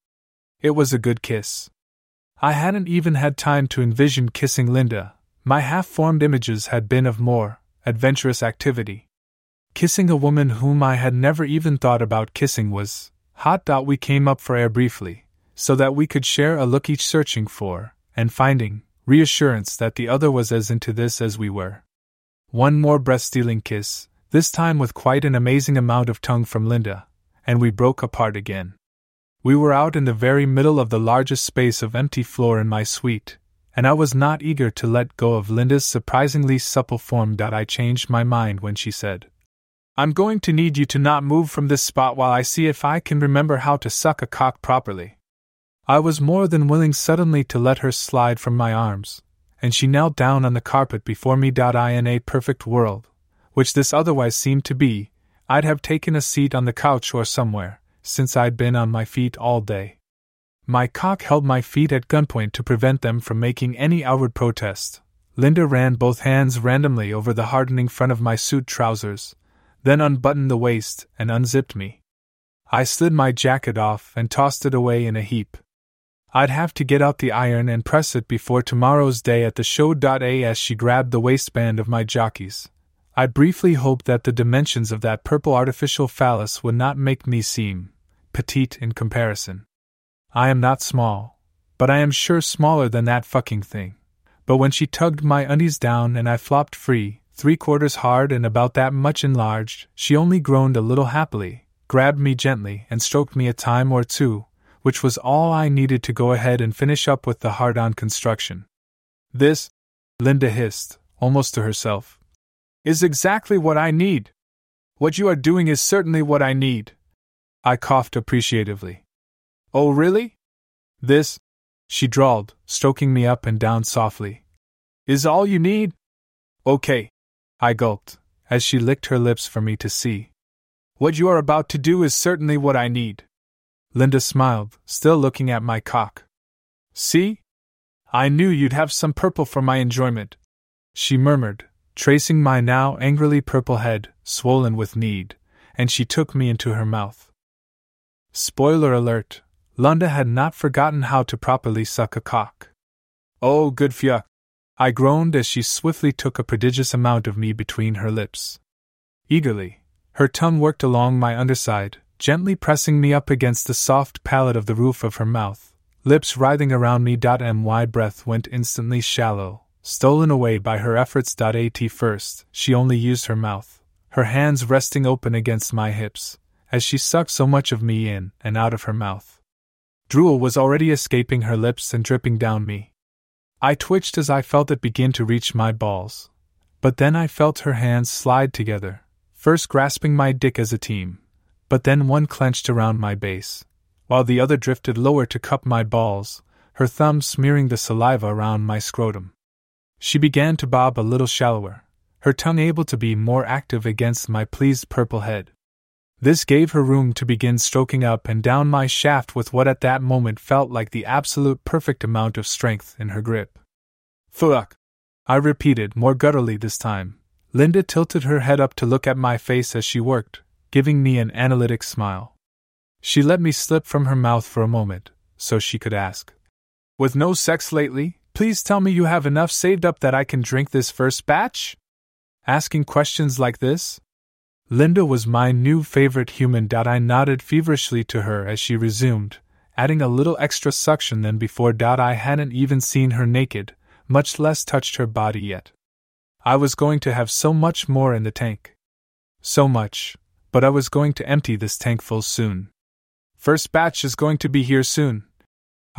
It was a good kiss. I hadn't even had time to envision kissing Linda. My half-formed images had been of more adventurous activity. Kissing a woman whom I had never even thought about kissing was hot. We came up for air briefly, so that we could share a look each, searching for, and finding, reassurance that the other was as into this as we were. One more breath-stealing kiss, this time with quite an amazing amount of tongue from Linda, and we broke apart again. We were out in the very middle of the largest space of empty floor in my suite, and I was not eager to let go of Linda's surprisingly supple form. I changed my mind when she said, I'm going to need you to not move from this spot while I see if I can remember how to suck a cock properly. I was more than willing suddenly to let her slide from my arms, and she knelt down on the carpet before me. In a perfect world, which this otherwise seemed to be, I'd have taken a seat on the couch or somewhere, since I'd been on my feet all day. My cock held my feet at gunpoint to prevent them from making any outward protest. Linda ran both hands randomly over the hardening front of my suit trousers, then unbuttoned the waist and unzipped me. I slid my jacket off and tossed it away in a heap. I'd have to get out the iron and press it before tomorrow's day at the show. As she grabbed the waistband of my jockeys, I briefly hoped that the dimensions of that purple artificial phallus would not make me seem petite in comparison. I am not small, but I am sure smaller than that fucking thing. But when she tugged my undies down and I flopped free, 3/4 hard and about that much enlarged, she only groaned a little happily, grabbed me gently and stroked me a time or two, which was all I needed to go ahead and finish up with the hard-on construction. This, Linda hissed, almost to herself, is exactly what I need. What you are doing is certainly what I need. I coughed appreciatively. Oh, really? This, she drawled, stroking me up and down softly, is all you need? Okay, I gulped, as she licked her lips for me to see. What you are about to do is certainly what I need. Linda smiled, still looking at my cock. See? I knew you'd have some purple for my enjoyment, she murmured, tracing my now angrily purple head, swollen with need, and she took me into her mouth. Spoiler alert. Linda had not forgotten how to properly suck a cock. Oh, good fuck! I groaned as she swiftly took a prodigious amount of me between her lips. Eagerly, her tongue worked along my underside, gently pressing me up against the soft palate of the roof of her mouth, lips writhing around me. My breath went instantly shallow, stolen away by her efforts. At first, she only used her mouth, her hands resting open against my hips, as she sucked so much of me in and out of her mouth. Drool was already escaping her lips and dripping down me. I twitched as I felt it begin to reach my balls. But then I felt her hands slide together, first grasping my dick as a team, but then one clenched around my base, while the other drifted lower to cup my balls, her thumb smearing the saliva around my scrotum. She began to bob a little shallower, her tongue able to be more active against my pleased purple head. This gave her room to begin stroking up and down my shaft with what at that moment felt like the absolute perfect amount of strength in her grip. Fuck! I repeated, more gutturally this time. Linda tilted her head up to look at my face as she worked, giving me an analytic smile. She let me slip from her mouth for a moment, so she could ask, with no sex lately, please tell me you have enough saved up that I can drink this first batch? Asking questions like this? Linda was my new favorite human. I nodded feverishly to her as she resumed, adding a little extra suction than before. I hadn't even seen her naked, much less touched her body yet. I was going to have so much more in the tank. So much, but I was going to empty this tank full soon. First batch is going to be here soon,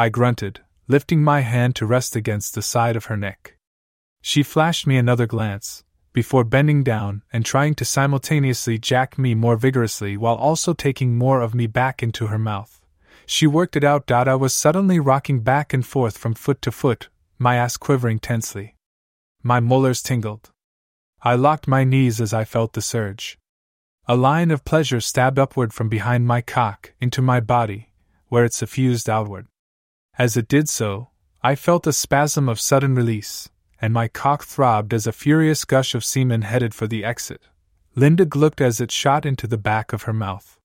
I grunted, lifting my hand to rest against the side of her neck. She flashed me another glance, before bending down and trying to simultaneously jack me more vigorously while also taking more of me back into her mouth. She worked it out. I was suddenly rocking back and forth from foot to foot, my ass quivering tensely. My molars tingled. I locked my knees as I felt the surge. A line of pleasure stabbed upward from behind my cock into my body, where it suffused outward. As it did so, I felt a spasm of sudden release, and my cock throbbed as a furious gush of semen headed for the exit. Linda looked as it shot into the back of her mouth.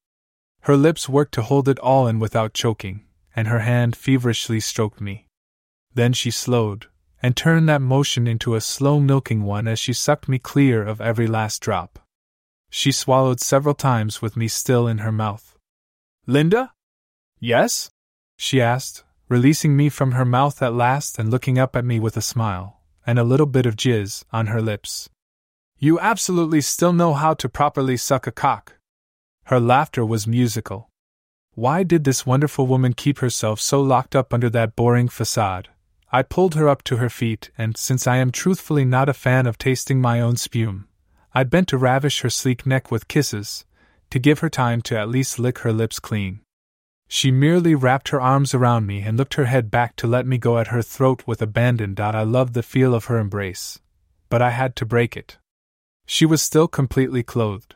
Her lips worked to hold it all in without choking, and her hand feverishly stroked me. Then she slowed, and turned that motion into a slow milking one as she sucked me clear of every last drop. She swallowed several times with me still in her mouth. "Linda? Yes?" she asked, releasing me from her mouth at last and looking up at me with a smile, and a little bit of jizz on her lips. "You absolutely still know how to properly suck a cock." Her laughter was musical. Why did this wonderful woman keep herself so locked up under that boring facade? I pulled her up to her feet, and since I am truthfully not a fan of tasting my own spume, I bent to ravish her sleek neck with kisses, to give her time to at least lick her lips clean. She merely wrapped her arms around me and looked her head back to let me go at her throat with abandon. I loved the feel of her embrace, but I had to break it. She was still completely clothed.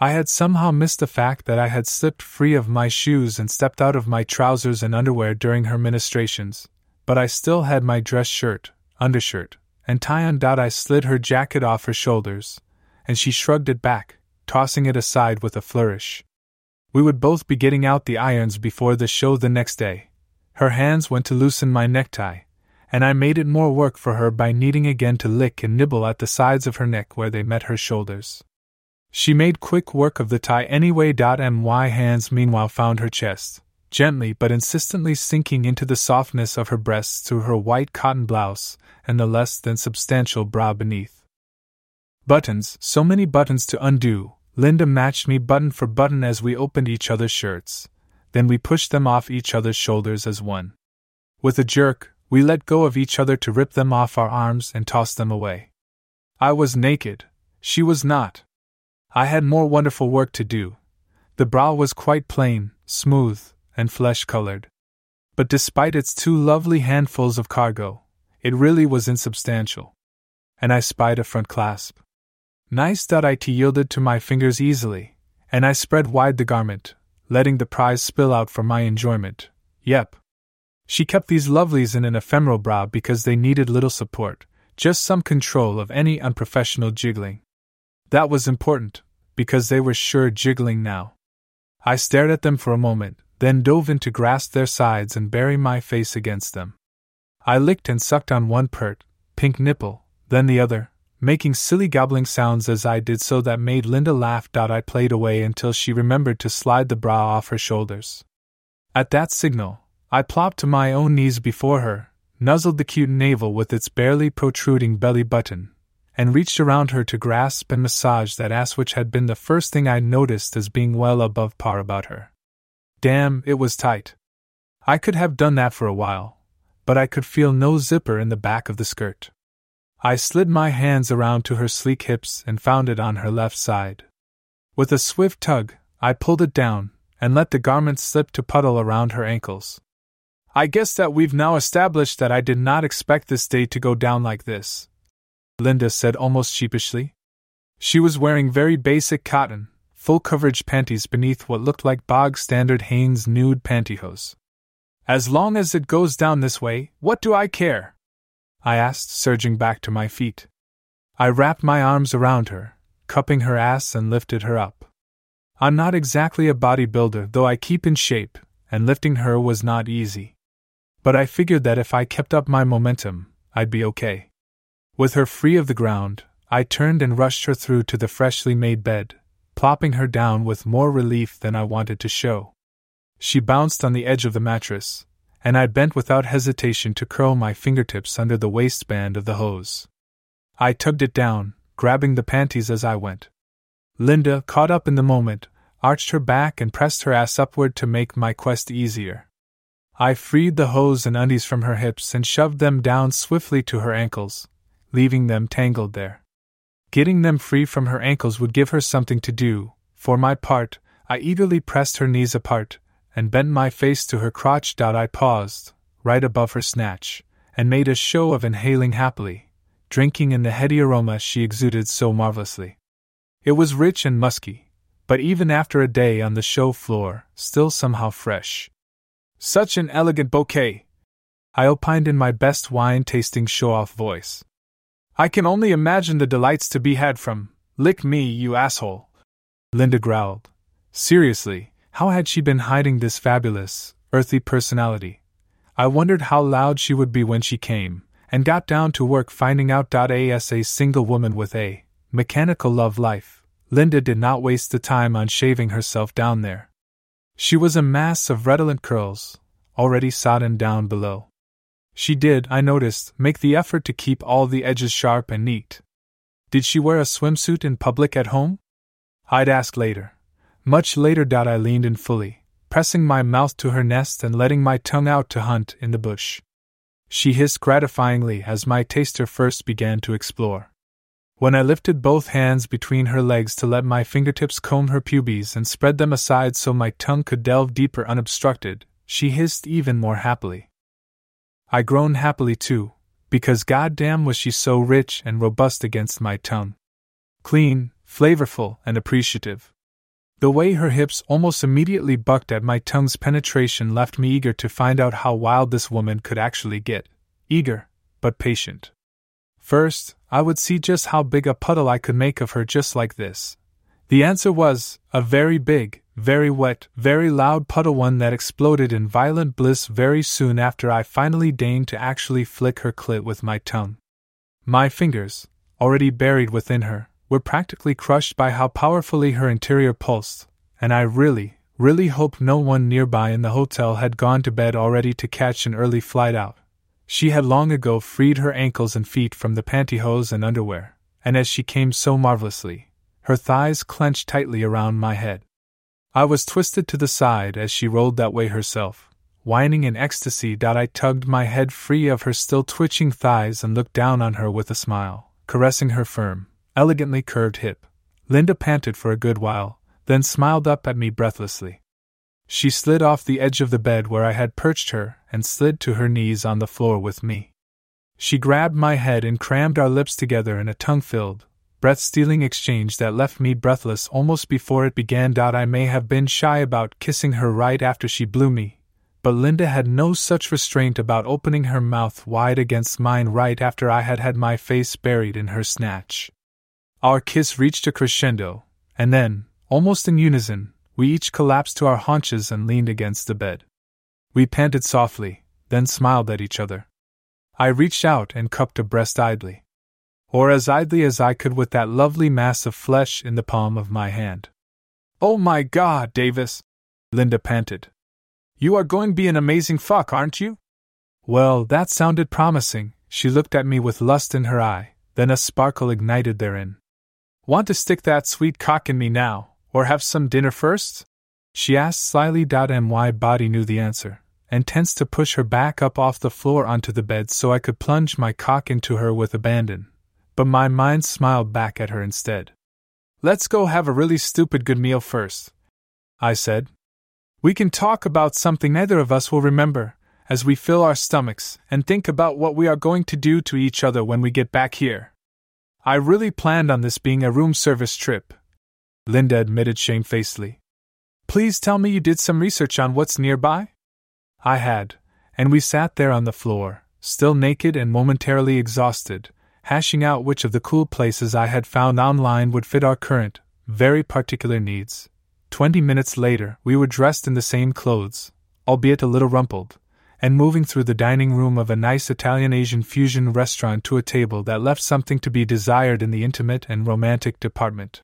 I had somehow missed the fact that I had slipped free of my shoes and stepped out of my trousers and underwear during her ministrations, but I still had my dress shirt, undershirt, and tie on. I slid her jacket off her shoulders, and she shrugged it back, tossing it aside with a flourish. We would both be getting out the irons before the show the next day. Her hands went to loosen my necktie, and I made it more work for her by needing again to lick and nibble at the sides of her neck where they met her shoulders. She made quick work of the tie anyway. My hands meanwhile found her chest, gently but insistently sinking into the softness of her breasts through her white cotton blouse and the less than substantial bra beneath. Buttons, so many buttons to undo. Linda matched me button for button as we opened each other's shirts, then we pushed them off each other's shoulders as one. With a jerk, we let go of each other to rip them off our arms and toss them away. I was naked, she was not. I had more wonderful work to do. The bra was quite plain, smooth, and flesh-colored. But despite its two lovely handfuls of cargo, it really was insubstantial. And I spied a front clasp. Nice. It yielded to my fingers easily, and I spread wide the garment, letting the prize spill out for my enjoyment. Yep. She kept these lovelies in an ephemeral bra because they needed little support, just some control of any unprofessional jiggling. That was important, because they were sure jiggling now. I stared at them for a moment, then dove in to grasp their sides and bury my face against them. I licked and sucked on one pert, pink nipple, then the other, making silly gobbling sounds as I did so that made Linda laugh. I played away until she remembered to slide the bra off her shoulders. At that signal, I plopped to my own knees before her, nuzzled the cute navel with its barely protruding belly button, and reached around her to grasp and massage that ass, which had been the first thing I noticed as being well above par about her. Damn, it was tight. I could have done that for a while, but I could feel no zipper in the back of the skirt. I slid my hands around to her sleek hips and found it on her left side. With a swift tug, I pulled it down and let the garment slip to puddle around her ankles. I guess that we've now established that I did not expect this day to go down like this, Linda said almost sheepishly. She was wearing very basic cotton, full-coverage panties beneath what looked like bog-standard Hanes nude pantyhose. As long as it goes down this way, what do I care? I asked, surging back to my feet. I wrapped my arms around her, cupping her ass and lifted her up. I'm not exactly a bodybuilder, though I keep in shape, and lifting her was not easy. But I figured that if I kept up my momentum, I'd be okay. With her free of the ground, I turned and rushed her through to the freshly made bed, plopping her down with more relief than I wanted to show. She bounced on the edge of the mattress, and I bent without hesitation to curl my fingertips under the waistband of the hose. I tugged it down, grabbing the panties as I went. Linda, caught up in the moment, arched her back and pressed her ass upward to make my quest easier. I freed the hose and undies from her hips and shoved them down swiftly to her ankles, leaving them tangled there. Getting them free from her ankles would give her something to do. For my part, I eagerly pressed her knees apart and bent my face to her crotch. I paused, right above her snatch, and made a show of inhaling happily, drinking in the heady aroma she exuded so marvelously. It was rich and musky, but even after a day on the show floor, still somehow fresh. Such an elegant bouquet, I opined in my best wine-tasting show-off voice. I can only imagine the delights to be had from, lick me, you asshole, Linda growled. Seriously, how had she been hiding this fabulous, earthy personality? I wondered how loud she would be when she came, and got down to work finding out. As a single woman with a mechanical love life, Linda did not waste the time on shaving herself down there. She was a mass of redolent curls, already sodden down below. She did, I noticed, make the effort to keep all the edges sharp and neat. Did she wear a swimsuit in public at home? I'd ask later. Much later. I leaned in fully, pressing my mouth to her nest and letting my tongue out to hunt in the bush. She hissed gratifyingly as my taster first began to explore. When I lifted both hands between her legs to let my fingertips comb her pubes and spread them aside so my tongue could delve deeper unobstructed, she hissed even more happily. I groaned happily too, because goddamn was she so rich and robust against my tongue. Clean, flavorful, and appreciative. The way her hips almost immediately bucked at my tongue's penetration left me eager to find out how wild this woman could actually get. Eager, but patient. First, I would see just how big a puddle I could make of her just like this. The answer was, a very big, very wet, very loud puddle, one that exploded in violent bliss very soon after I finally deigned to actually flick her clit with my tongue. My fingers, already buried within her, were practically crushed by how powerfully her interior pulsed, and I really hoped no one nearby in the hotel had gone to bed already to catch an early flight out. She had long ago freed her ankles and feet from the pantyhose and underwear, and as she came so marvelously, her thighs clenched tightly around my head. I was twisted to the side as she rolled that way herself, whining in ecstasy. I tugged my head free of her still twitching thighs and looked down on her with a smile, caressing her firm, elegantly curved hip. Linda panted for a good while, then smiled up at me breathlessly. She slid off the edge of the bed where I had perched her and slid to her knees on the floor with me. She grabbed my head and crammed our lips together in a tongue-filled, breath-stealing exchange that left me breathless almost before it began. I may have been shy about kissing her right after she blew me, but Linda had no such restraint about opening her mouth wide against mine right after I had had my face buried in her snatch. Our kiss reached a crescendo, and then, almost in unison, we each collapsed to our haunches and leaned against the bed. We panted softly, then smiled at each other. I reached out and cupped her breast idly, or as idly as I could with that lovely mass of flesh in the palm of my hand. Oh my God, Davis! Linda panted. You are going to be an amazing fuck, aren't you? Well, that sounded promising. She looked at me with lust in her eye, then a sparkle ignited therein. Want to stick that sweet cock in me now? Or have some dinner first? She asked slyly. My body knew the answer, and tensed to push her back up off the floor onto the bed so I could plunge my cock into her with abandon, but my mind smiled back at her instead. Let's go have a really stupid good meal first, I said. We can talk about something neither of us will remember, as we fill our stomachs and think about what we are going to do to each other when we get back here. I really planned on this being a room service trip, Linda admitted shamefacedly. Please tell me you did some research on what's nearby? I had, and we sat there on the floor, still naked and momentarily exhausted, hashing out which of the cool places I had found online would fit our current, very particular needs. 20 minutes later, we were dressed in the same clothes, albeit a little rumpled, and moving through the dining room of a nice Italian-Asian fusion restaurant to a table that left something to be desired in the intimate and romantic department.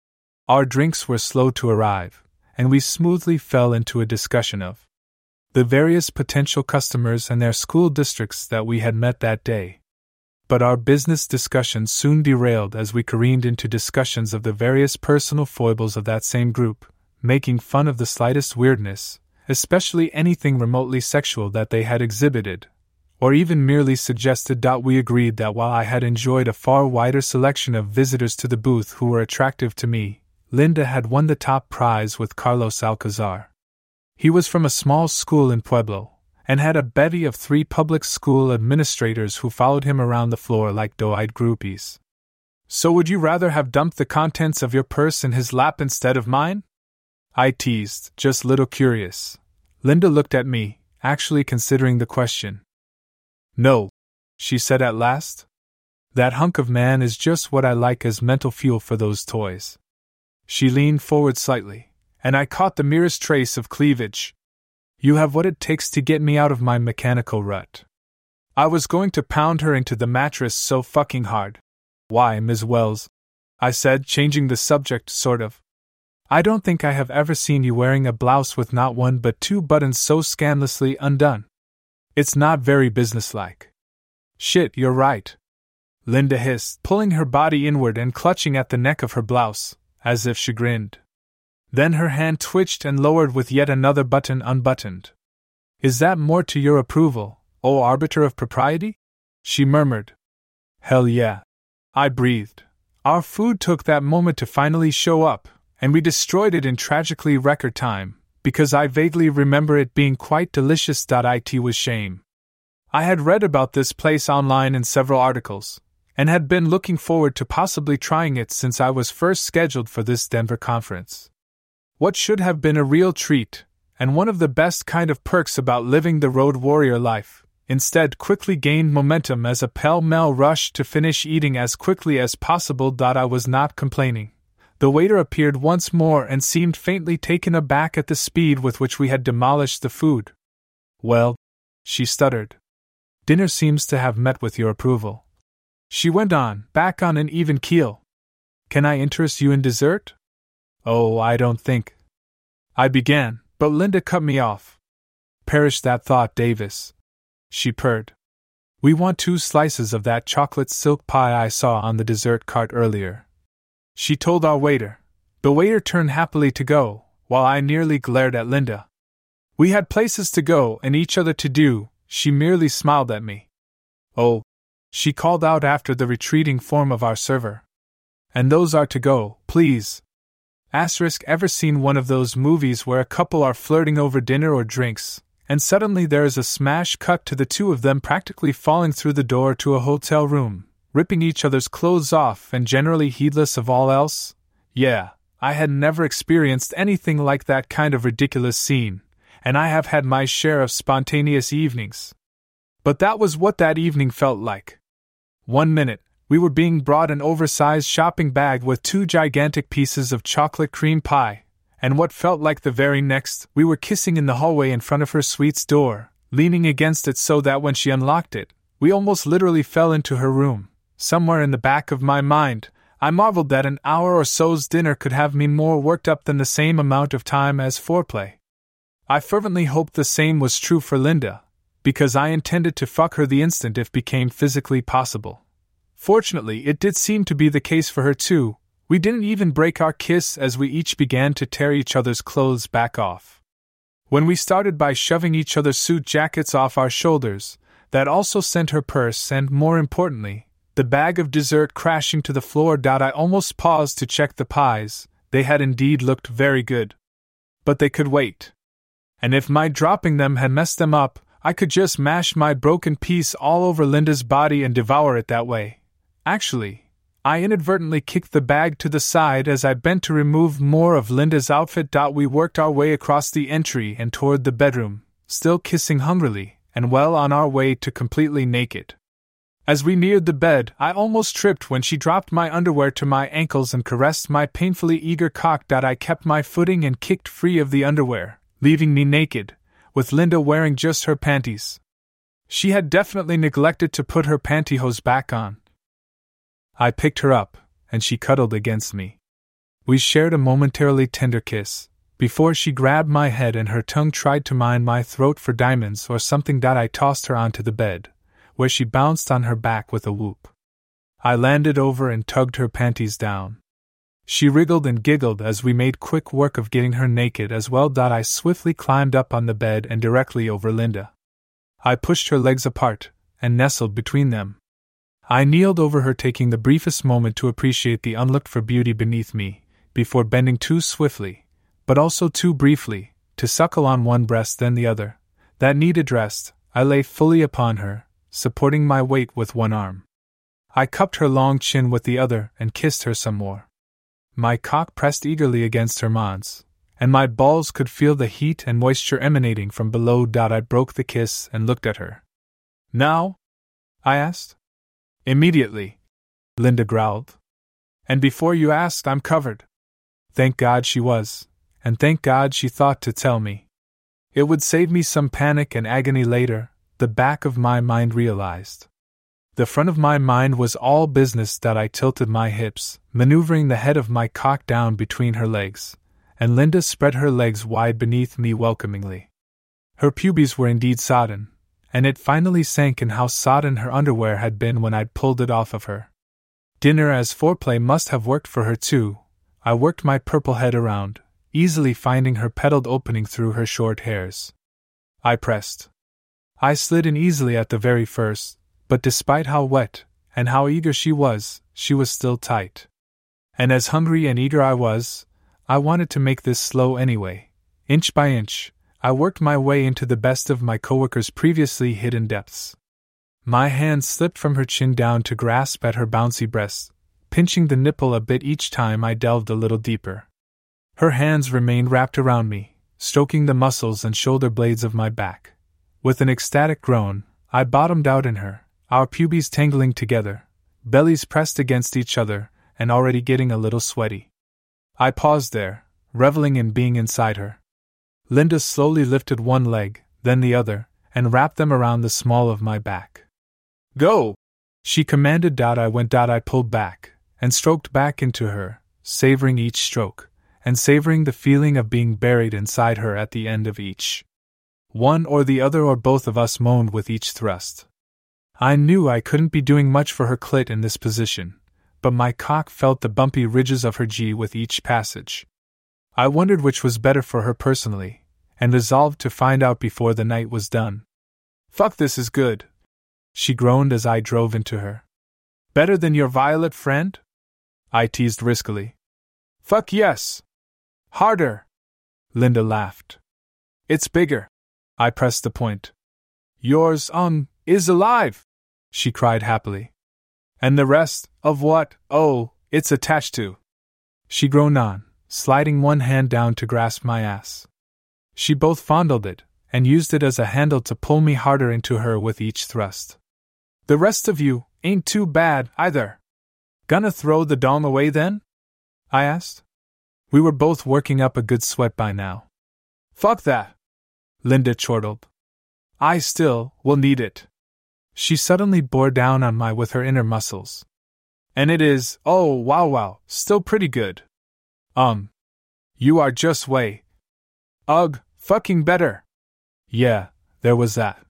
Our drinks were slow to arrive, and we smoothly fell into a discussion of the various potential customers and their school districts that we had met that day. But our business discussions soon derailed as we careened into discussions of the various personal foibles of that same group, making fun of the slightest weirdness, especially anything remotely sexual that they had exhibited, or even merely suggested. We agreed that while I had enjoyed a far wider selection of visitors to the booth who were attractive to me, Linda had won the top prize with Carlos Alcazar. He was from a small school in Pueblo, and had a bevy of 3 public school administrators who followed him around the floor like doe-eyed groupies. So would you rather have dumped the contents of your purse in his lap instead of mine? I teased, just little curious. Linda looked at me, actually considering the question. No, she said at last. That hunk of man is just what I like as mental fuel for those toys. She leaned forward slightly, and I caught the merest trace of cleavage. You have what it takes to get me out of my mechanical rut. I was going to pound her into the mattress so fucking hard. Why, Ms. Wells? I said, changing the subject, sort of. I don't think I have ever seen you wearing a blouse with not one but 2 buttons so scandalously undone. It's not very businesslike. Shit, you're right. Linda hissed, pulling her body inward and clutching at the neck of her blouse, as if chagrined. Then her hand twitched and lowered with yet another button unbuttoned. Is that more to your approval, O arbiter of propriety? She murmured. Hell yeah. I breathed. Our food took that moment to finally show up, and we destroyed it in tragically record time, because I vaguely remember it being quite delicious. It was shame. I had read about this place online in several articles, and had been looking forward to possibly trying it since I was first scheduled for this Denver conference. What should have been a real treat, and one of the best kind of perks about living the road warrior life, instead quickly gained momentum as a pell-mell rush to finish eating as quickly as possible. I was not complaining. The waiter appeared once more and seemed faintly taken aback at the speed with which we had demolished the food. Well, she stuttered. Dinner seems to have met with your approval. She went on, back on an even keel. Can I interest you in dessert? Oh, I don't think. I began, but Linda cut me off. Perish that thought, Davis. She purred. We want 2 slices of that chocolate silk pie I saw on the dessert cart earlier. She told our waiter. The waiter turned happily to go, while I nearly glared at Linda. We had places to go and each other to do. She merely smiled at me. Oh, she called out after the retreating form of our server. And those are to go, please. Asterisk, ever seen one of those movies where a couple are flirting over dinner or drinks, and suddenly there is a smash cut to the 2 of them practically falling through the door to a hotel room, ripping each other's clothes off and generally heedless of all else? Yeah, I had never experienced anything like that kind of ridiculous scene, and I have had my share of spontaneous evenings. But that was what that evening felt like. One minute, we were being brought an oversized shopping bag with 2 gigantic pieces of chocolate cream pie, and what felt like the very next, we were kissing in the hallway in front of her suite's door, leaning against it so that when she unlocked it, we almost literally fell into her room. Somewhere in the back of my mind, I marveled that an hour or so's dinner could have me more worked up than the same amount of time as foreplay. I fervently hoped the same was true for Linda, because I intended to fuck her the instant it became physically possible. Fortunately, it did seem to be the case for her too. We didn't even break our kiss as we each began to tear each other's clothes back off. When we started by shoving each other's suit jackets off our shoulders, that also sent her purse and, more importantly, the bag of dessert crashing to the floor. I almost paused to check the pies. They had indeed looked very good. But they could wait. And if my dropping them had messed them up, I could just mash my broken piece all over Linda's body and devour it that way. Actually, I inadvertently kicked the bag to the side as I bent to remove more of Linda's outfit. We worked our way across the entry and toward the bedroom, still kissing hungrily, and well on our way to completely naked. As we neared the bed, I almost tripped when she dropped my underwear to my ankles and caressed my painfully eager cock. I kept my footing and kicked free of the underwear, leaving me naked, with Linda wearing just her panties. She had definitely neglected to put her pantyhose back on. I picked her up, and she cuddled against me. We shared a momentarily tender kiss, before she grabbed my head and her tongue tried to mine my throat for diamonds or something. I tossed her onto the bed, where she bounced on her back with a whoop. I landed over and tugged her panties down. She wriggled and giggled as we made quick work of getting her naked as well. I swiftly climbed up on the bed and directly over Linda. I pushed her legs apart and nestled between them. I kneeled over her, taking the briefest moment to appreciate the unlooked-for beauty beneath me, before bending too swiftly, but also too briefly, to suckle on one breast then the other. That needed rest. I lay fully upon her, supporting my weight with one arm. I cupped her long chin with the other and kissed her some more. My cock pressed eagerly against her mons, and my balls could feel the heat and moisture emanating from below. I broke the kiss and looked at her. "Now?" I asked. "Immediately," Linda growled. "And before you asked, I'm covered." Thank God she was, and thank God she thought to tell me. It would save me some panic and agony later, the back of my mind realized. The front of my mind was all business. I tilted my hips, maneuvering the head of my cock down between her legs, and Linda spread her legs wide beneath me welcomingly. Her pubes were indeed sodden, and it finally sank in how sodden her underwear had been when I'd pulled it off of her. Dinner as foreplay must have worked for her too. I worked my purple head around, easily finding her petaled opening through her short hairs. I pressed. I slid in easily at the very first, but despite how wet and how eager she was still tight. And as hungry and eager I was, I wanted to make this slow anyway. Inch by inch, I worked my way into the best of my coworker's previously hidden depths. My hand slipped from her chin down to grasp at her bouncy breasts, pinching the nipple a bit each time I delved a little deeper. Her hands remained wrapped around me, stroking the muscles and shoulder blades of my back. With an ecstatic groan, I bottomed out in her, our pubes tangling together, bellies pressed against each other, and already getting a little sweaty. I paused there, reveling in being inside her. Linda slowly lifted one leg, then the other, and wrapped them around the small of my back. "Go!" she commanded. I went. I pulled back, and stroked back into her, savoring each stroke, and savoring the feeling of being buried inside her at the end of each. One or the other or both of us moaned with each thrust. I knew I couldn't be doing much for her clit in this position, but my cock felt the bumpy ridges of her G with each passage. I wondered which was better for her personally, and resolved to find out before the night was done. "Fuck, this is good," she groaned as I drove into her. "Better than your violet friend?" I teased riskily. "Fuck yes! Harder!" Linda laughed. "It's bigger." I pressed the point. "Yours, is alive!" she cried happily. "And the rest, of what, it's attached to!" she groaned on, sliding one hand down to grasp my ass. She both fondled it, and used it as a handle to pull me harder into her with each thrust. "The rest of you ain't too bad, either. Gonna throw the dong away then?" I asked. We were both working up a good sweat by now. "Fuck that!" Linda chortled. "I still will need it." She suddenly bore down on my with her inner muscles. "And it is, wow, still pretty good. You are just way. Ugh, fucking better." Yeah, there was that.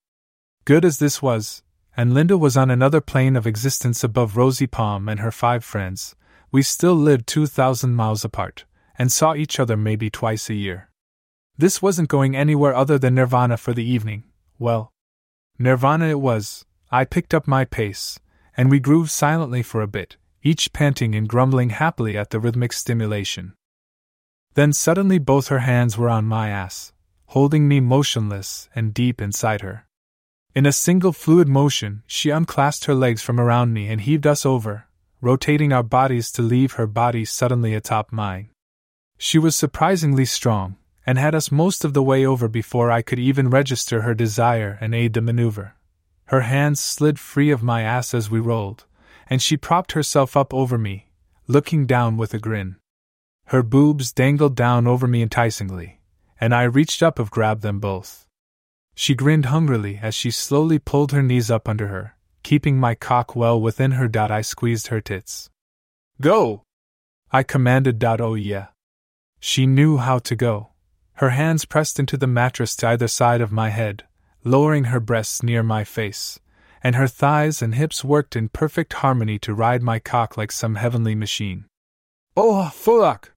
Good as this was, and Linda was on another plane of existence above Rosie Palm and her five friends, we still lived 2,000 miles apart, and saw each other maybe twice a year. This wasn't going anywhere other than Nirvana for the evening. Well, Nirvana it was. I picked up my pace, and we grooved silently for a bit, each panting and grumbling happily at the rhythmic stimulation. Then suddenly both her hands were on my ass, holding me motionless and deep inside her. In a single fluid motion, she unclasped her legs from around me and heaved us over, rotating our bodies to leave her body suddenly atop mine. She was surprisingly strong, and had us most of the way over before I could even register her desire and aid the maneuver. Her hands slid free of my ass as we rolled, and she propped herself up over me, looking down with a grin. Her boobs dangled down over me enticingly, and I reached up and grabbed them both. She grinned hungrily as she slowly pulled her knees up under her, keeping my cock well within her. I squeezed her tits. "Go!" I commanded. Oh yeah. She knew how to go. Her hands pressed into the mattress to either side of my head, lowering her breasts near my face, and her thighs and hips worked in perfect harmony to ride my cock like some heavenly machine. Oh, fuck!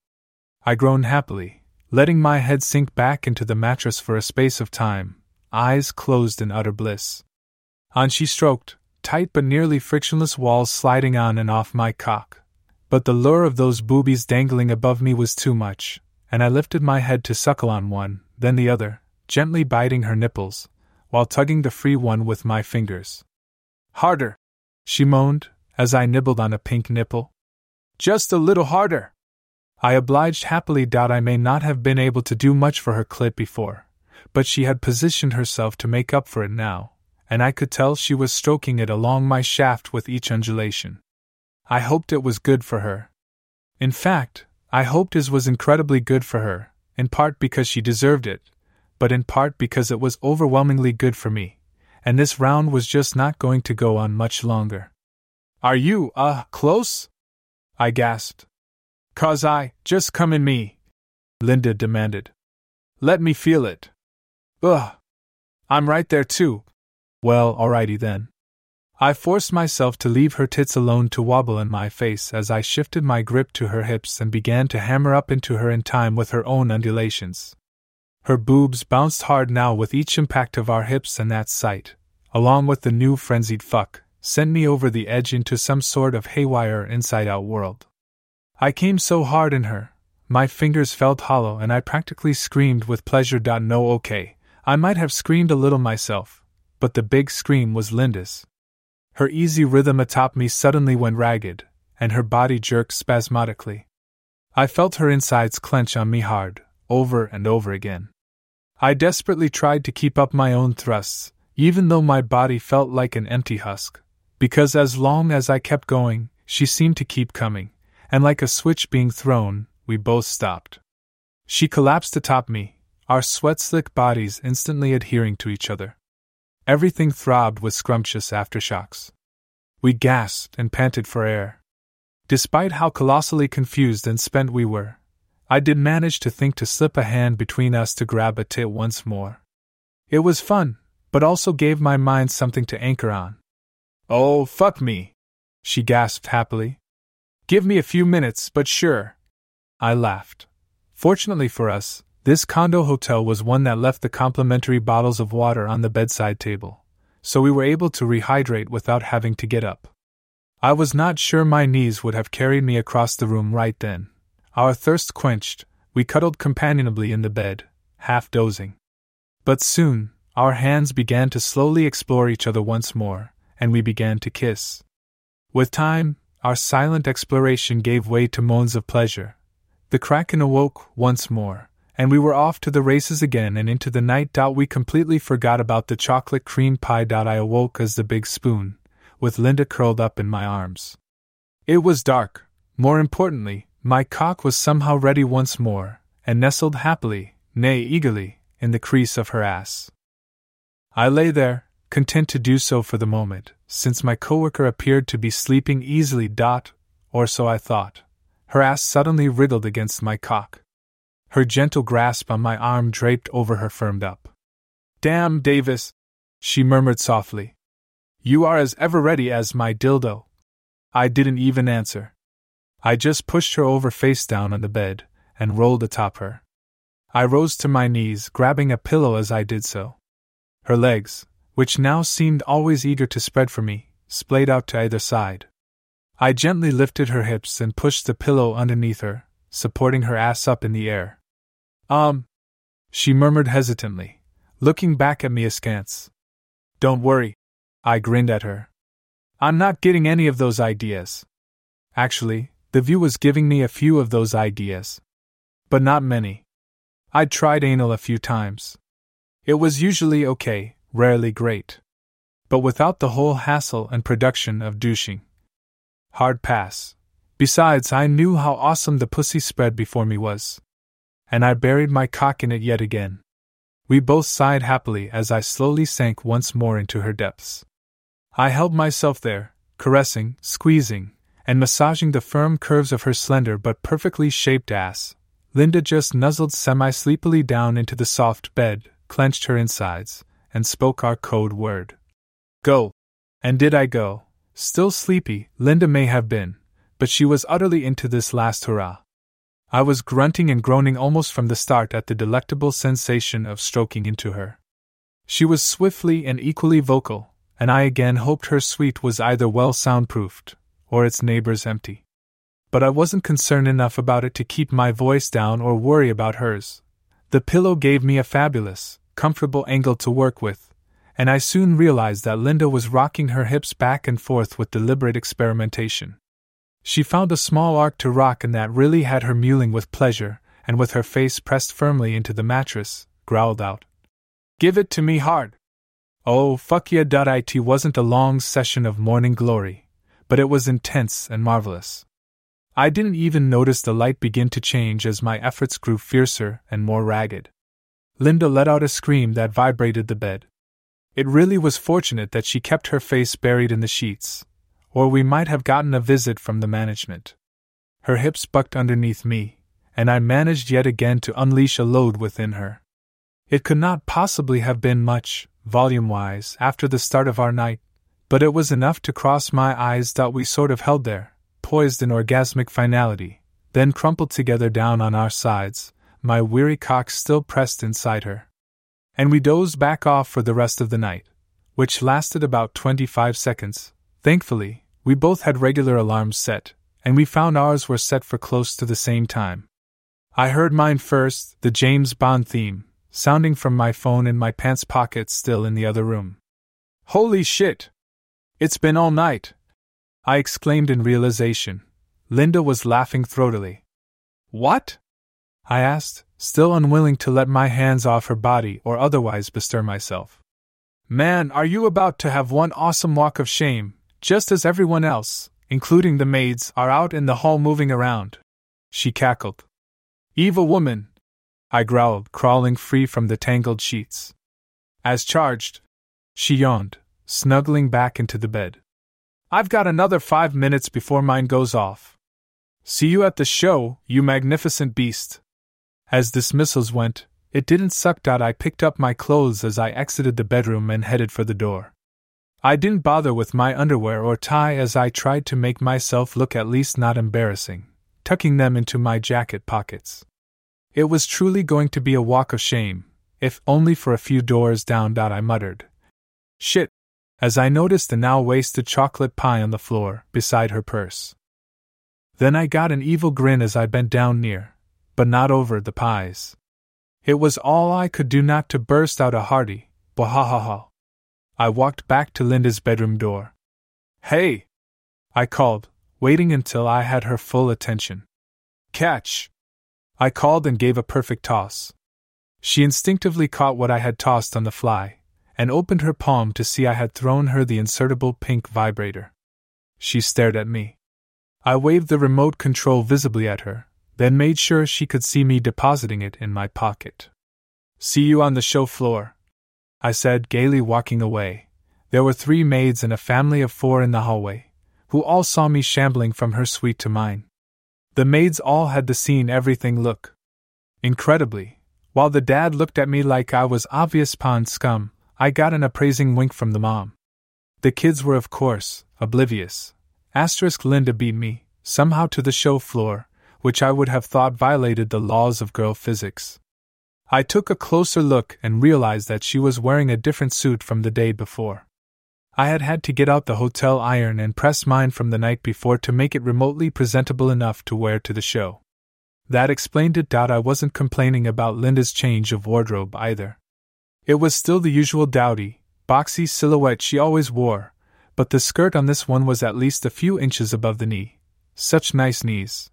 I groaned happily, letting my head sink back into the mattress for a space of time, eyes closed in utter bliss. On she stroked, tight but nearly frictionless walls sliding on and off my cock. But the lure of those boobies dangling above me was too much, and I lifted my head to suckle on one, then the other, gently biting her nipples, while tugging the free one with my fingers. Harder! She moaned, as I nibbled on a pink nipple. Just a little harder! I obliged happily. Doubt I may not have been able to do much for her clit before, but she had positioned herself to make up for it now, and I could tell she was stroking it along my shaft with each undulation. I hoped it was good for her. In fact, I hoped it was incredibly good for her, in part because she deserved it, but in part because it was overwhelmingly good for me, and this round was just not going to go on much longer. Are you, close? I gasped. Cause I, just come in me, Linda demanded. Let me feel it. Ugh. I'm right there too. Well, alrighty then. I forced myself to leave her tits alone to wobble in my face as I shifted my grip to her hips and began to hammer up into her in time with her own undulations. Her boobs bounced hard now with each impact of our hips, and that sight, along with the new frenzied fuck, sent me over the edge into some sort of haywire inside-out world. I came so hard in her, my fingers felt hollow and I practically screamed with pleasure. No, okay, I might have screamed a little myself, but the big scream was Linda's. Her easy rhythm atop me suddenly went ragged, and her body jerked spasmodically. I felt her insides clench on me hard, over and over again. I desperately tried to keep up my own thrusts, even though my body felt like an empty husk, because as long as I kept going, she seemed to keep coming. And like a switch being thrown, we both stopped. She collapsed atop me, our sweat-slick bodies instantly adhering to each other. Everything throbbed with scrumptious aftershocks. We gasped and panted for air. Despite how colossally confused and spent we were, I did manage to think to slip a hand between us to grab a tit once more. It was fun, but also gave my mind something to anchor on. Oh, fuck me, she gasped happily. Give me a few minutes, but sure. I laughed. Fortunately for us, this condo hotel was one that left the complimentary bottles of water on the bedside table, so we were able to rehydrate without having to get up. I was not sure my knees would have carried me across the room right then. Our thirst quenched, we cuddled companionably in the bed, half dozing. But soon, our hands began to slowly explore each other once more, and we began to kiss. With time, our silent exploration gave way to moans of pleasure. The kraken awoke once more, and we were off to the races again and into the night. We completely forgot about the chocolate cream pie. I awoke as the big spoon, with Linda curled up in my arms. It was dark. More importantly, my cock was somehow ready once more, and nestled happily, nay eagerly, in the crease of her ass. I lay there, content to do so for the moment, since my coworker appeared to be sleeping easily. Or so I thought. Her ass suddenly wriggled against my cock. Her gentle grasp on my arm draped over her firmed up. Damn, Davis, she murmured softly. You are as ever ready as my dildo. I didn't even answer. I just pushed her over face down on the bed, and rolled atop her. I rose to my knees, grabbing a pillow as I did so. Her legs, which now seemed always eager to spread for me, splayed out to either side. I gently lifted her hips and pushed the pillow underneath her, supporting her ass up in the air. She murmured hesitantly, looking back at me askance. Don't worry, I grinned at her. I'm not getting any of those ideas. Actually, the view was giving me a few of those ideas. But not many. I'd tried anal a few times. It was usually okay, rarely great. But without the whole hassle and production of douching. Hard pass. Besides, I knew how awesome the pussy spread before me was. And I buried my cock in it yet again. We both sighed happily as I slowly sank once more into her depths. I held myself there, caressing, squeezing, and massaging the firm curves of her slender but perfectly shaped ass. Linda just nuzzled semi-sleepily down into the soft bed, clenched her insides, and spoke our code word. Go. And did I go? Still sleepy, Linda may have been, but she was utterly into this last hurrah. I was grunting and groaning almost from the start at the delectable sensation of stroking into her. She was swiftly and equally vocal, and I again hoped her suite was either well soundproofed, or its neighbors empty. But I wasn't concerned enough about it to keep my voice down or worry about hers. The pillow gave me a fabulous, comfortable angle to work with, and I soon realized that Linda was rocking her hips back and forth with deliberate experimentation. She found a small arc to rock, and that really had her mewling with pleasure, and with her face pressed firmly into the mattress, growled out, "Give it to me hard!" Oh, fuck yeah! It wasn't a long session of morning glory, but it was intense and marvelous. I didn't even notice the light begin to change as my efforts grew fiercer and more ragged. Linda let out a scream that vibrated the bed. It really was fortunate that she kept her face buried in the sheets, or we might have gotten a visit from the management. Her hips bucked underneath me, and I managed yet again to unleash a load within her. It could not possibly have been much, volume-wise, after the start of our night, but it was enough to cross my eyes that we sort of held there, poised in orgasmic finality, then crumpled together down on our sides, my weary cock still pressed inside her. And we dozed back off for the rest of the night, which lasted about 25 seconds. Thankfully, we both had regular alarms set, and we found ours were set for close to the same time. I heard mine first, the James Bond theme, sounding from my phone in my pants pocket still in the other room. "Holy shit! It's been all night!" I exclaimed in realization. Linda was laughing throatily. "What?" I asked, still unwilling to let my hands off her body or otherwise bestir myself. "Man, are you about to have one awesome walk of shame, just as everyone else, including the maids, are out in the hall moving around?" she cackled. "Evil woman!" I growled, crawling free from the tangled sheets. "As charged," she yawned, snuggling back into the bed. "I've got another 5 minutes before mine goes off. See you at the show, you magnificent beast." As dismissals went, it didn't suck. I picked up my clothes as I exited the bedroom and headed for the door. I didn't bother with my underwear or tie as I tried to make myself look at least not embarrassing, tucking them into my jacket pockets. It was truly going to be a walk of shame, if only for a few doors down. I muttered, "Shit," as I noticed the now wasted chocolate pie on the floor beside her purse. Then I got an evil grin as I bent down near, but not over the pies. It was all I could do not to burst out a hearty, "Bahahaha." I walked back to Linda's bedroom door. "Hey!" I called, waiting until I had her full attention. "Catch!" I called and gave a perfect toss. She instinctively caught what I had tossed on the fly, and opened her palm to see I had thrown her the insertable pink vibrator. She stared at me. I waved the remote control visibly at her, then made sure she could see me depositing it in my pocket. "See you on the show floor," I said, gaily walking away. There were 3 maids and a family of 4 in the hallway, who all saw me shambling from her suite to mine. The maids all had the seen-everything look. Incredibly, while the dad looked at me like I was obvious pond scum, I got an appraising wink from the mom. The kids were, of course, oblivious. Asterisk Linda beat me, somehow, to the show floor, which I would have thought violated the laws of girl physics. I took a closer look and realized that she was wearing a different suit from the day before. I had had to get out the hotel iron and press mine from the night before to make it remotely presentable enough to wear to the show. That explained it. I wasn't complaining about Linda's change of wardrobe either. It was still the usual dowdy, boxy silhouette she always wore, but the skirt on this one was at least a few inches above the knee. Such nice knees.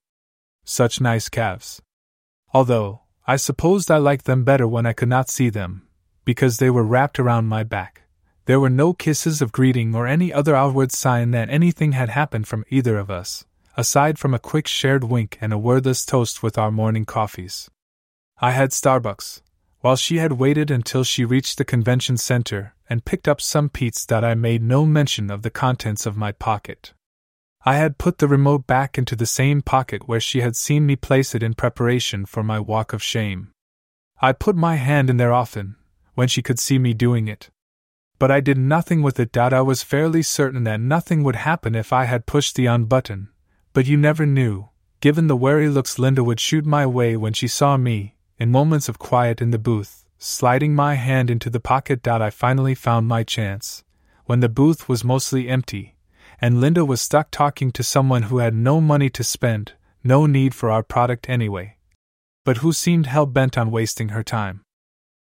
Such nice calves. Although, I supposed I liked them better when I could not see them, because they were wrapped around my back. There were no kisses of greeting or any other outward sign that anything had happened from either of us, aside from a quick shared wink and a wordless toast with our morning coffees. I had Starbucks, while she had waited until she reached the convention center and picked up some Pete's. I made no mention of the contents of my pocket. I had put the remote back into the same pocket where she had seen me place it in preparation for my walk of shame. I put my hand in there often, when she could see me doing it. But I did nothing with it. I was fairly certain that nothing would happen if I had pushed the on button, But you never knew, given the wary looks Linda would shoot my way when she saw me, in moments of quiet in the booth, sliding my hand into the pocket. I finally found my chance, when the booth was mostly empty, and Linda was stuck talking to someone who had no money to spend, no need for our product anyway, but who seemed hell-bent on wasting her time.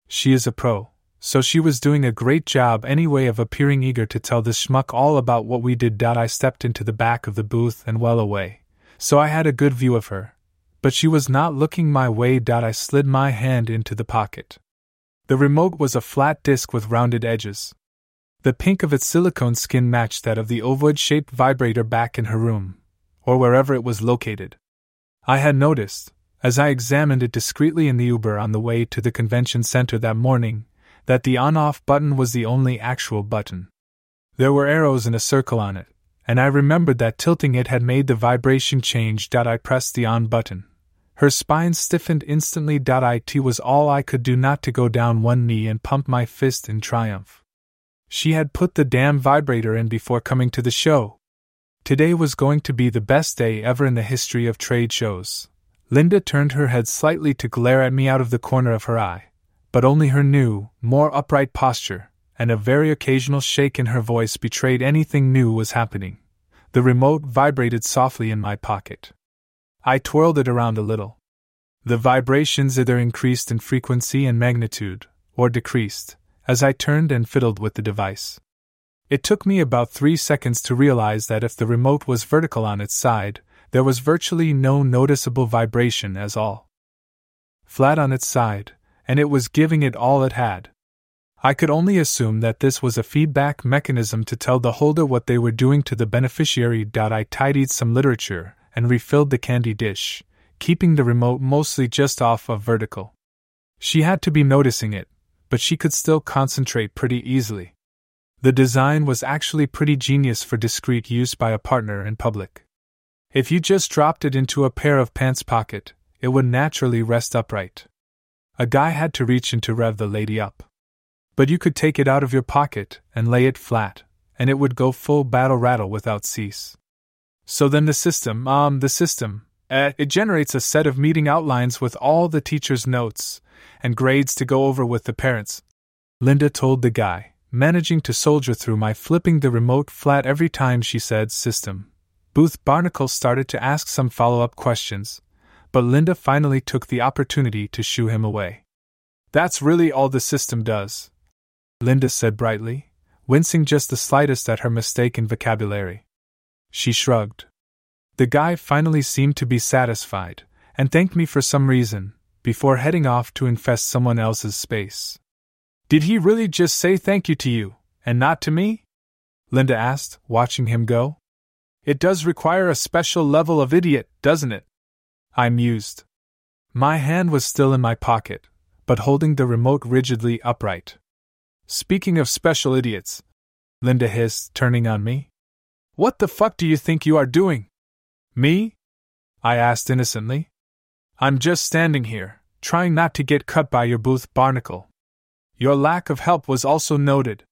She is a pro, so she was doing a great job anyway of appearing eager to tell this schmuck all about what we did. I stepped into the back of the booth and well away, so I had a good view of her, but she was not looking my way. I slid my hand into the pocket. The remote was a flat disc with rounded edges. The pink of its silicone skin matched that of the ovoid-shaped vibrator back in her room, or wherever it was located. I had noticed, as I examined it discreetly in the Uber on the way to the convention center that morning, that the on-off button was the only actual button. There were arrows in a circle on it, and I remembered that tilting it had made the vibration change. I pressed the on button. Her spine stiffened instantly. It was all I could do not to go down one knee and pump my fist in triumph. She had put the damn vibrator in before coming to the show. Today was going to be the best day ever in the history of trade shows. Linda turned her head slightly to glare at me out of the corner of her eye, but only her new, more upright posture, and a very occasional shake in her voice betrayed anything new was happening. The remote vibrated softly in my pocket. I twirled it around a little. The vibrations either increased in frequency and magnitude, or decreased, as I turned and fiddled with the device. It took me about 3 seconds to realize that if the remote was vertical on its side, there was virtually no noticeable vibration at all. Flat on its side, and it was giving it all it had. I could only assume that this was a feedback mechanism to tell the holder what they were doing to the beneficiary. I tidied some literature and refilled the candy dish, keeping the remote mostly just off of vertical. She had to be noticing it, but she could still concentrate pretty easily. The design was actually pretty genius for discreet use by a partner in public. If you just dropped it into a pair of pants pocket, it would naturally rest upright. A guy had to reach in to rev the lady up. But you could take it out of your pocket and lay it flat, and it would go full battle rattle without cease. So then the system, it generates a set of meeting outlines with all the teacher's notes and grades to go over with the parents, Linda told the guy, managing to soldier through my flipping the remote flat every time she said system. Booth Barnacle started to ask some follow-up questions, but Linda finally took the opportunity to shoo him away. That's really all the system does, Linda said brightly, wincing just the slightest at her mistake in vocabulary. She shrugged. The guy finally seemed to be satisfied, and thanked me for some reason, before heading off to infest someone else's space. Did he really just say thank you to you, and not to me? Linda asked, watching him go. It does require a special level of idiot, doesn't it? I mused. My hand was still in my pocket, but holding the remote rigidly upright. Speaking of special idiots, Linda hissed, turning on me. What the fuck do you think you are doing? Me? I asked innocently. I'm just standing here, trying not to get cut by your Booth Barnacle. Your lack of help was also noted.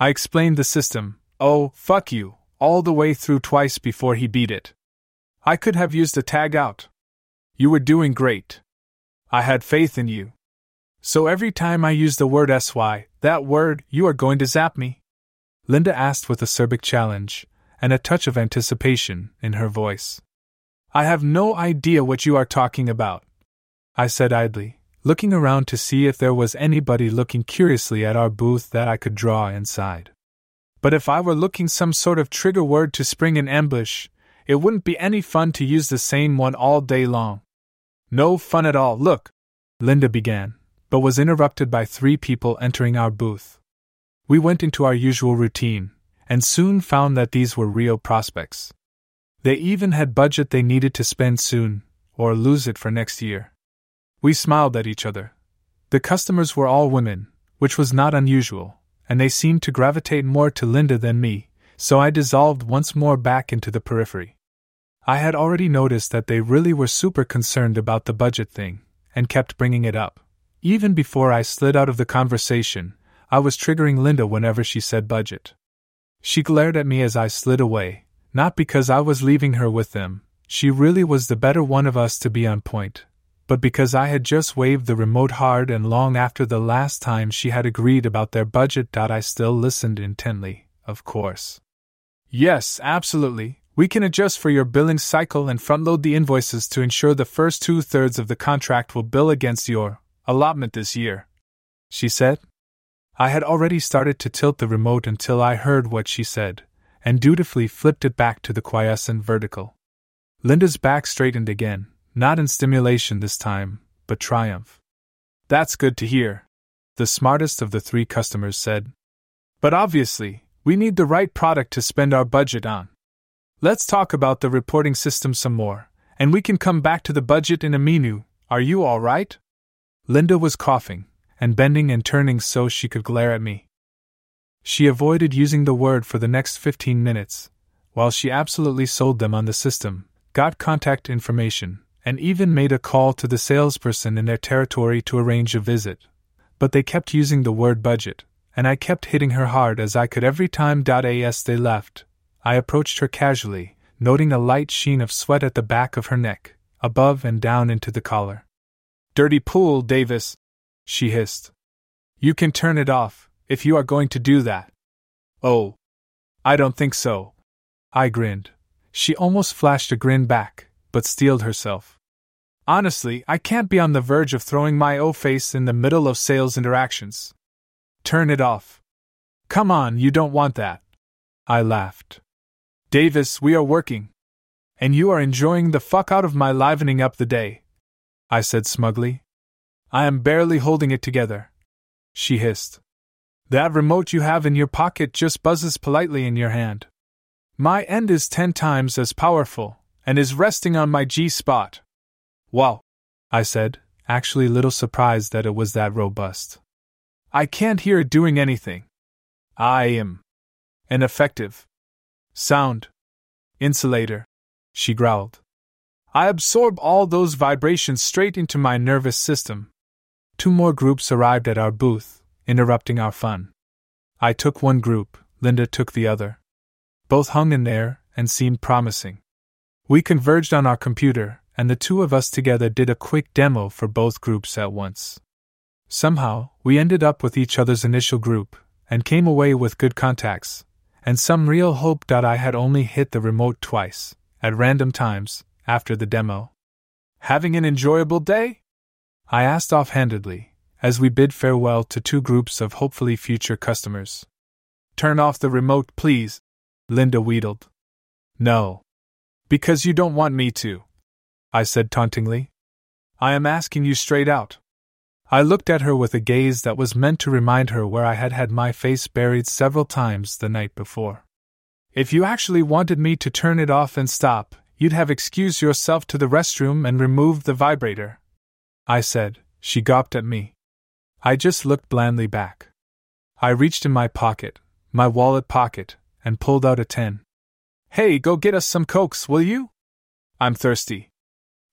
I explained the system, oh, fuck you, all the way through twice before he beat it. I could have used a tag out. You were doing great. I had faith in you. So every time I use the word SY, that word, you are going to zap me? Linda asked with acerbic challenge, and a touch of anticipation in her voice. I have no idea what you are talking about, I said idly, looking around to see if there was anybody looking curiously at our booth that I could draw inside. But if I were looking some sort of trigger word to spring an ambush, it wouldn't be any fun to use the same one all day long. No fun at all, look, Linda began, but was interrupted by 3 people entering our booth. We went into our usual routine, and soon found that these were real prospects. They even had budget they needed to spend soon, or lose it for next year. We smiled at each other. The customers were all women, which was not unusual, and they seemed to gravitate more to Linda than me, so I dissolved once more back into the periphery. I had already noticed that they really were super concerned about the budget thing, and kept bringing it up. Even before I slid out of the conversation, I was triggering Linda whenever she said budget. She glared at me as I slid away, not because I was leaving her with them, she really was the better one of us to be on point, but because I had just waved the remote hard and long after the last time she had agreed about their budget. I still listened intently, of course. Yes, absolutely. We can adjust for your billing cycle and front-load the invoices to ensure the first 2/3 of the contract will bill against your allotment this year, she said. I had already started to tilt the remote until I heard what she said, and dutifully flipped it back to the quiescent vertical. Linda's back straightened again, not in stimulation this time, but triumph. That's good to hear, the smartest of the three customers said. But obviously, we need the right product to spend our budget on. Let's talk about the reporting system some more, and we can come back to the budget in a minute. Are you all right? Linda was coughing, and bending and turning so she could glare at me. She avoided using the word for the next 15 minutes, while she absolutely sold them on the system, got contact information, and even made a call to the salesperson in their territory to arrange a visit. But they kept using the word budget, and I kept hitting her hard as I could every time. As they left, I approached her casually, noting a light sheen of sweat at the back of her neck, above and down into the collar. Dirty pool, Davis, she hissed. You can turn it off, if you are going to do that. Oh. I don't think so. I grinned. She almost flashed a grin back, but steeled herself. Honestly, I can't be on the verge of throwing my face in the middle of sales interactions. Turn it off. Come on, you don't want that. I laughed. Davis, we are working. And you are enjoying the fuck out of my livening up the day, I said smugly. I am barely holding it together, she hissed. That remote you have in your pocket just buzzes politely in your hand. My end is 10 times as powerful, and is resting on my G-spot. Wow, I said, actually little surprised that it was that robust. I can't hear it doing anything. I am an effective sound insulator, she growled. I absorb all those vibrations straight into my nervous system. 2 more groups arrived at our booth, interrupting our fun. I took one group, Linda took the other. Both hung in there, and seemed promising. We converged on our computer, and the two of us together did a quick demo for both groups at once. Somehow, we ended up with each other's initial group, and came away with good contacts, and some real hope. I had only hit the remote twice, at random times, after the demo. Having an enjoyable day? I asked offhandedly, as we bid farewell to 2 groups of hopefully future customers. Turn off the remote, please, Linda wheedled. No. Because you don't want me to, I said tauntingly. I am asking you straight out. I looked at her with a gaze that was meant to remind her where I had had my face buried several times the night before. If you actually wanted me to turn it off and stop, you'd have excused yourself to the restroom and removed the vibrator, I said. She gawped at me. I just looked blandly back. I reached in my pocket, my wallet pocket, and pulled out a 10. Hey, go get us some Cokes, will you? I'm thirsty.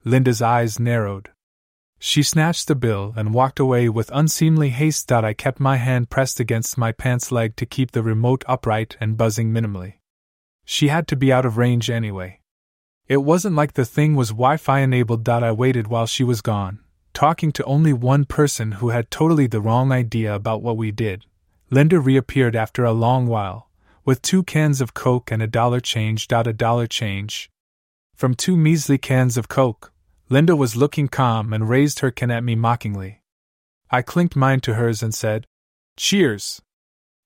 Linda's eyes narrowed. She snatched the bill and walked away with unseemly haste. I kept my hand pressed against my pants leg to keep the remote upright and buzzing minimally. She had to be out of range anyway. It wasn't like the thing was Wi-Fi enabled. I waited while she was gone, talking to only one person who had totally the wrong idea about what we did. Linda reappeared after a long while, with 2 cans of Coke and $1 change. From 2 measly cans of Coke, Linda was looking calm and raised her can at me mockingly. I clinked mine to hers and said, Cheers!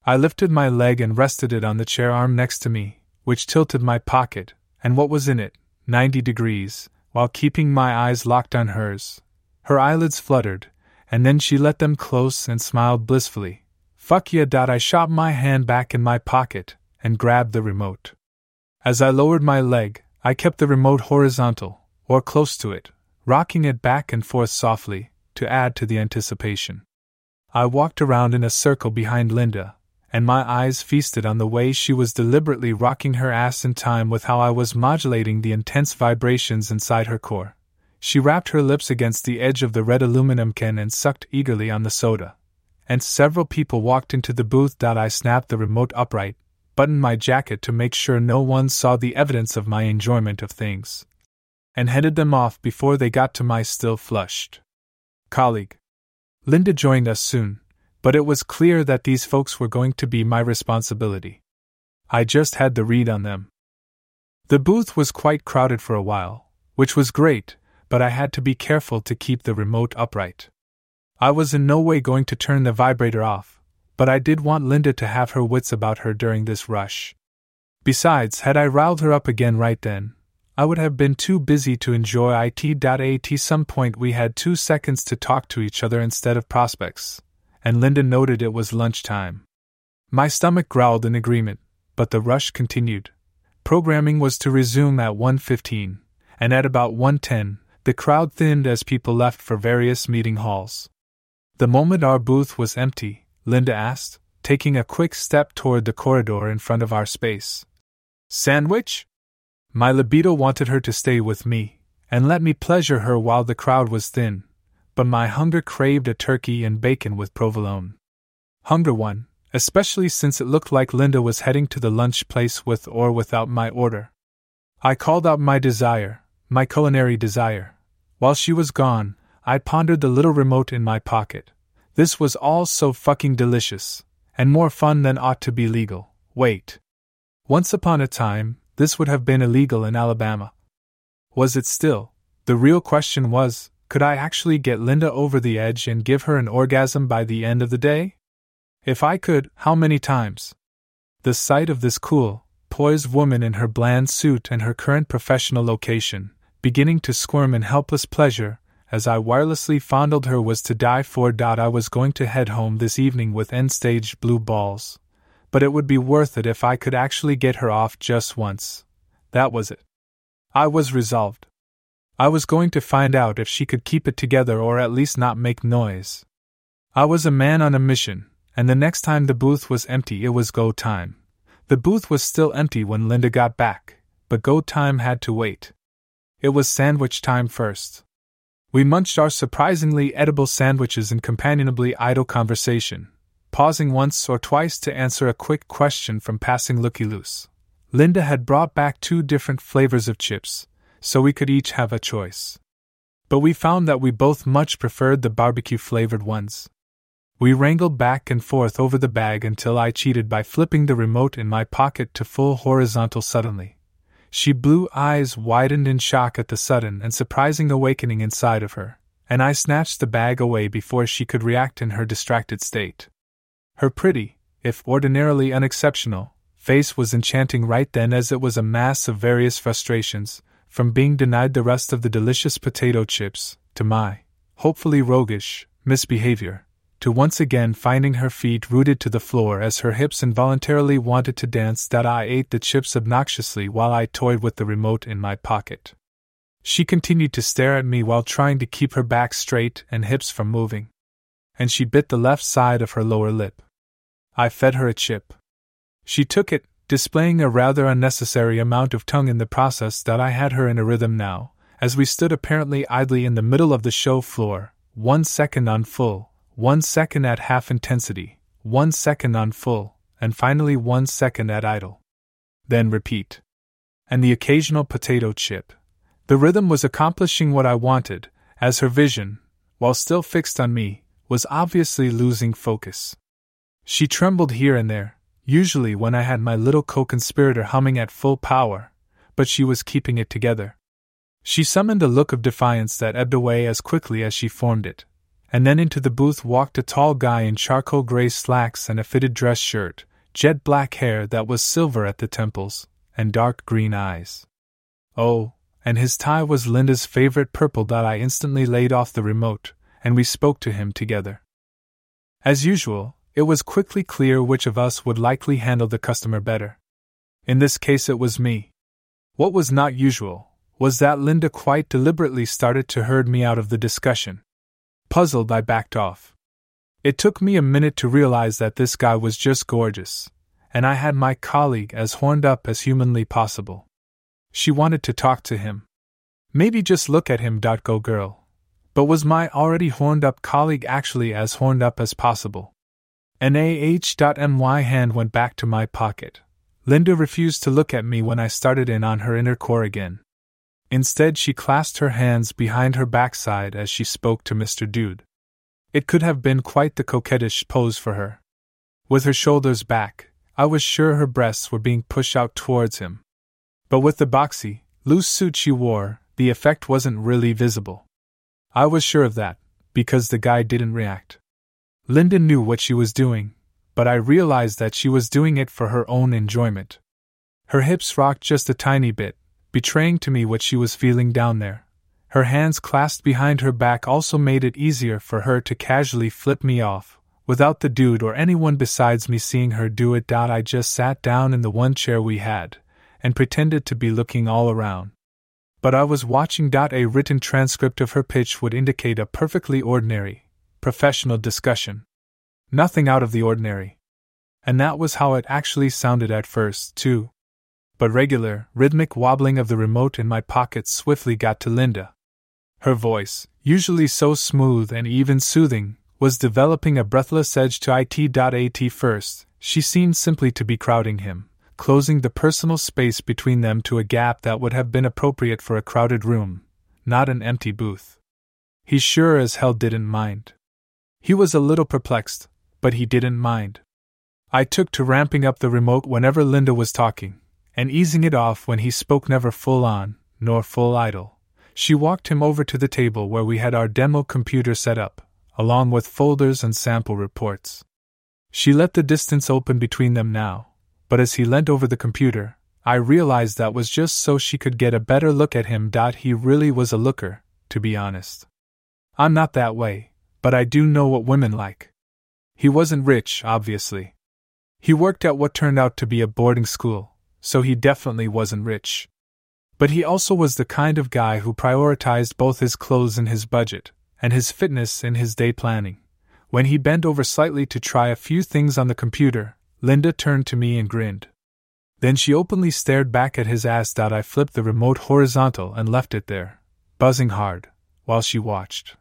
I lifted my leg and rested it on the chair arm next to me, which tilted my pocket, and what was in it, 90 degrees, while keeping my eyes locked on hers. Her eyelids fluttered, and then she let them close and smiled blissfully. Fuck yeah! I shot my hand back in my pocket, and grabbed the remote. As I lowered my leg, I kept the remote horizontal, or close to it, rocking it back and forth softly, to add to the anticipation. I walked around in a circle behind Linda, and my eyes feasted on the way she was deliberately rocking her ass in time with how I was modulating the intense vibrations inside her core. She wrapped her lips against the edge of the red aluminum can and sucked eagerly on the soda. And several people walked into the booth. I snapped the remote upright, buttoned my jacket to make sure no one saw the evidence of my enjoyment of things, and headed them off before they got to my still-flushed colleague. Linda joined us soon, but it was clear that these folks were going to be my responsibility. I just had the read on them. The booth was quite crowded for a while, which was great, but I had to be careful to keep the remote upright. I was in no way going to turn the vibrator off, but I did want Linda to have her wits about her during this rush. Besides, had I riled her up again right then, I would have been too busy to enjoy it. At some point we had 2 seconds to talk to each other instead of prospects, and Linda noted it was lunchtime. My stomach growled in agreement, but the rush continued. Programming was to resume at 1:15, and at about 1:10, the crowd thinned as people left for various meeting halls. The moment our booth was empty, Linda asked, taking a quick step toward the corridor in front of our space, "Sandwich?" My libido wanted her to stay with me, and let me pleasure her while the crowd was thin, but my hunger craved a turkey and bacon with provolone. Hunger won, especially since it looked like Linda was heading to the lunch place with or without my order. I called out my desire, my culinary desire. While she was gone, I pondered the little remote in my pocket. This was all so fucking delicious, and more fun than ought to be legal. Wait. Once upon a time, this would have been illegal in Alabama. Was it still? The real question was, could I actually get Linda over the edge and give her an orgasm by the end of the day? If I could, how many times? The sight of this cool, poised woman in her bland suit and her current professional location, beginning to squirm in helpless pleasure, as I wirelessly fondled her was to die for. I was going to head home this evening with end-stage blue balls, but it would be worth it if I could actually get her off just once. That was it. I was resolved. I was going to find out if she could keep it together or at least not make noise. I was a man on a mission, and the next time the booth was empty it was go time. The booth was still empty when Linda got back, but go time had to wait. It was sandwich time first. We munched our surprisingly edible sandwiches in companionably idle conversation, pausing once or twice to answer a quick question from passing looky-loos. Linda had brought back 2 different flavors of chips, so we could each have a choice. But we found that we both much preferred the barbecue-flavored ones. We wrangled back and forth over the bag until I cheated by flipping the remote in my pocket to full horizontal suddenly. She blue eyes widened in shock at the sudden and surprising awakening inside of her, and I snatched the bag away before she could react in her distracted state. Her pretty, if ordinarily unexceptional, face was enchanting right then, as it was a mass of various frustrations, from being denied the rest of the delicious potato chips, to my, hopefully roguish, misbehavior, to once again finding her feet rooted to the floor as her hips involuntarily wanted to dance. I ate the chips obnoxiously while I toyed with the remote in my pocket. She continued to stare at me while trying to keep her back straight and hips from moving, and she bit the left side of her lower lip. I fed her a chip. She took it, displaying a rather unnecessary amount of tongue in the process. I had her in a rhythm now, as we stood apparently idly in the middle of the show floor, 1 second on full, 1 second at half intensity, 1 second on full, and finally 1 second at idle. Then repeat. And the occasional potato chip. The rhythm was accomplishing what I wanted, as her vision, while still fixed on me, was obviously losing focus. She trembled here and there, usually when I had my little co-conspirator humming at full power, but she was keeping it together. She summoned a look of defiance that ebbed away as quickly as she formed it, and then into the booth walked a tall guy in charcoal gray slacks and a fitted dress shirt, jet black hair that was silver at the temples, and dark green eyes. Oh, and his tie was Linda's favorite purple. I instantly laid off the remote, and we spoke to him together. As usual, it was quickly clear which of us would likely handle the customer better. In this case it was me. What was not usual was that Linda quite deliberately started to herd me out of the discussion. Puzzled, I backed off. It took me a minute to realize that this guy was just gorgeous, and I had my colleague as horned up as humanly possible. She wanted to talk to him. Maybe just look at him. Go girl. But was my already horned up colleague actually as horned up as possible? An ah my hand went back to my pocket, Linda refused to look at me when I started in on her inner core again. Instead, she clasped her hands behind her backside as she spoke to Mr. Dude. It could have been quite the coquettish pose for her. With her shoulders back, I was sure her breasts were being pushed out towards him. But with the boxy, loose suit she wore, the effect wasn't really visible. I was sure of that, because the guy didn't react. Linda knew what she was doing, but I realized that she was doing it for her own enjoyment. Her hips rocked just a tiny bit, betraying to me what she was feeling down there. Her hands clasped behind her back also made it easier for her to casually flip me off, without the dude or anyone besides me seeing her do it. I just sat down in the one chair we had, and pretended to be looking all around. But I was watching. A written transcript of her pitch would indicate a perfectly ordinary, professional discussion. Nothing out of the ordinary. And that was how it actually sounded at first, too. But regular, rhythmic wobbling of the remote in my pocket swiftly got to Linda. Her voice, usually so smooth and even soothing, was developing a breathless edge to it. At first, she seemed simply to be crowding him, closing the personal space between them to a gap that would have been appropriate for a crowded room, not an empty booth. He sure as hell didn't mind. He was a little perplexed, but he didn't mind. I took to ramping up the remote whenever Linda was talking, and easing it off when he spoke, never full on, nor full idle. She walked him over to the table where we had our demo computer set up, along with folders and sample reports. She let the distance open between them now, but as he leant over the computer, I realized that was just so she could get a better look at him. He really was a looker, to be honest. I'm not that way, but I do know what women like. He wasn't rich, obviously. He worked at what turned out to be a boarding school, so he definitely wasn't rich. But he also was the kind of guy who prioritized both his clothes and his budget, and his fitness in his day planning. When he bent over slightly to try a few things on the computer, Linda turned to me and grinned. Then she openly stared back at his ass. I flipped the remote horizontal and left it there, buzzing hard, while she watched.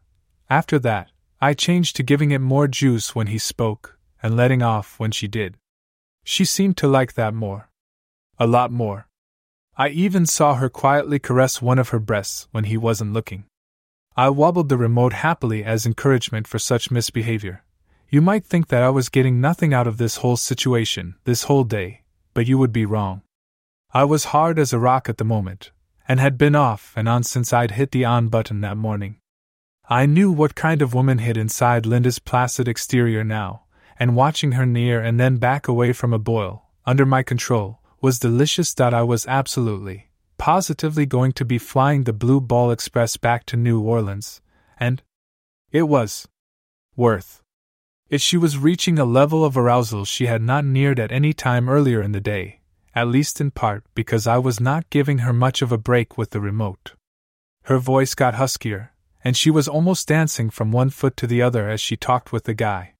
After that, I changed to giving it more juice when he spoke, and letting off when she did. She seemed to like that more. A lot more. I even saw her quietly caress one of her breasts when he wasn't looking. I wobbled the remote happily as encouragement for such misbehavior. You might think that I was getting nothing out of this whole situation, this whole day, but you would be wrong. I was hard as a rock at the moment, and had been off and on since I'd hit the on button that morning. I knew what kind of woman hid inside Linda's placid exterior now, and watching her near and then back away from a boil, under my control, was delicious. I was absolutely, positively going to be flying the Blue Ball Express back to New Orleans, and it was worth it. She was reaching a level of arousal she had not neared at any time earlier in the day, at least in part because I was not giving her much of a break with the remote. Her voice got huskier, and she was almost dancing from one foot to the other as she talked with the guy.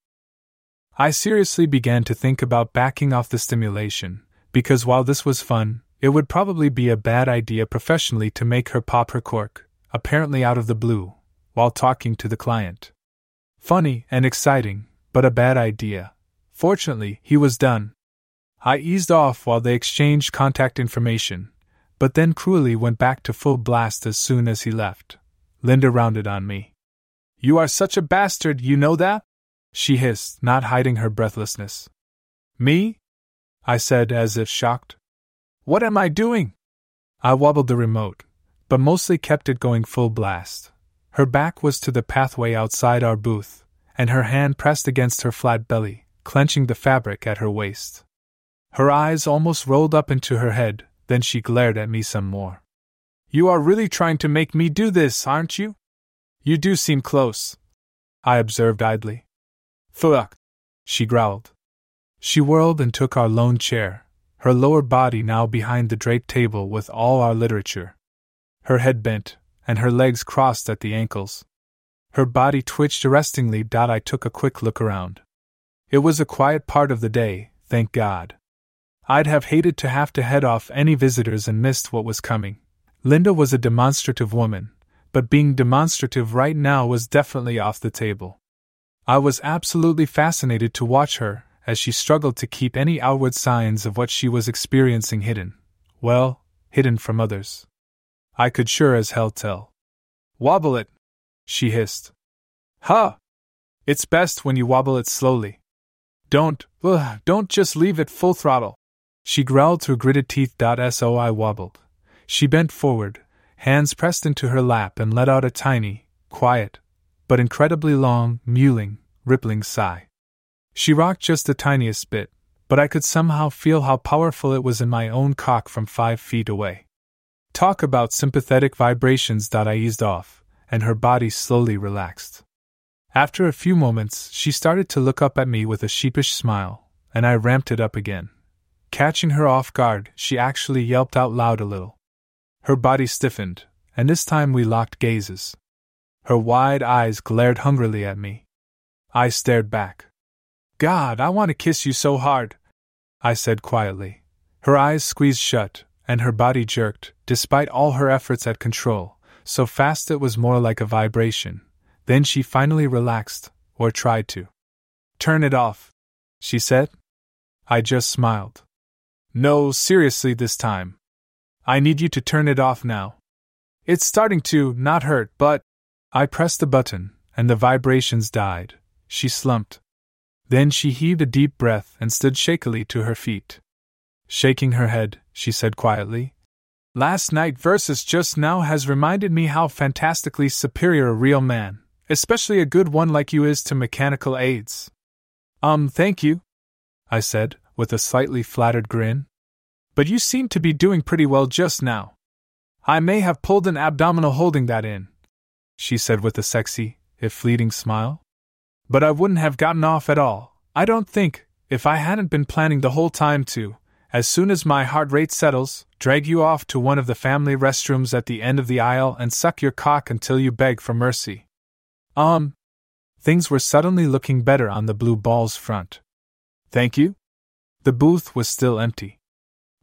I seriously began to think about backing off the stimulation, because while this was fun, it would probably be a bad idea professionally to make her pop her cork, apparently out of the blue, while talking to the client. Funny and exciting, but a bad idea. Fortunately, he was done. I eased off while they exchanged contact information, but then cruelly went back to full blast as soon as he left. Linda rounded on me. "You are such a bastard, you know that?" she hissed, not hiding her breathlessness. "Me?" I said as if shocked. "What am I doing?" I wobbled the remote, but mostly kept it going full blast. Her back was to the pathway outside our booth, and her hand pressed against her flat belly, clenching the fabric at her waist. Her eyes almost rolled up into her head, then she glared at me some more. "You are really trying to make me do this, aren't you?" "You do seem close," I observed idly. "Fuck," she growled. She whirled and took our lone chair, her lower body now behind the draped table with all our literature. Her head bent, and her legs crossed at the ankles. Her body twitched arrestingly. I took a quick look around. It was a quiet part of the day, thank God. I'd have hated to have to head off any visitors and missed what was coming. Linda was a demonstrative woman, but being demonstrative right now was definitely off the table. I was absolutely fascinated to watch her, as she struggled to keep any outward signs of what she was experiencing hidden from others. I could sure as hell tell. Wobble it, she hissed. Ha! It's best when you wobble it slowly. Don't just leave it full throttle, she growled through gritted teeth. So I wobbled. She bent forward, hands pressed into her lap, and let out a tiny, quiet, but incredibly long, mewling, rippling sigh. She rocked just the tiniest bit, but I could somehow feel how powerful it was in my own cock from 5 feet away. Talk about sympathetic vibrations! I eased off, and her body slowly relaxed. After a few moments, she started to look up at me with a sheepish smile, and I ramped it up again. Catching her off guard, she actually yelped out loud a little. Her body stiffened, and this time we locked gazes. Her wide eyes glared hungrily at me. I stared back. God, I want to kiss you so hard, I said quietly. Her eyes squeezed shut, and her body jerked, despite all her efforts at control, so fast it was more like a vibration. Then she finally relaxed, or tried to. Turn it off, she said. I just smiled. No, seriously this time. I need you to turn it off now. It's starting to not hurt, but... I pressed the button, and the vibrations died. She slumped. Then she heaved a deep breath and stood shakily to her feet. Shaking her head, she said quietly, "Last night versus just now has reminded me how fantastically superior a real man, especially a good one like you, is to mechanical aids." Thank you, I said, with a slightly flattered grin. But you seem to be doing pretty well just now. I may have pulled an abdominal holding that in, she said with a sexy, if fleeting smile. But I wouldn't have gotten off at all, I don't think, if I hadn't been planning the whole time to, as soon as my heart rate settles, drag you off to one of the family restrooms at the end of the aisle and suck your cock until you beg for mercy. Things were suddenly looking better on the blue ball's front. Thank you? The booth was still empty.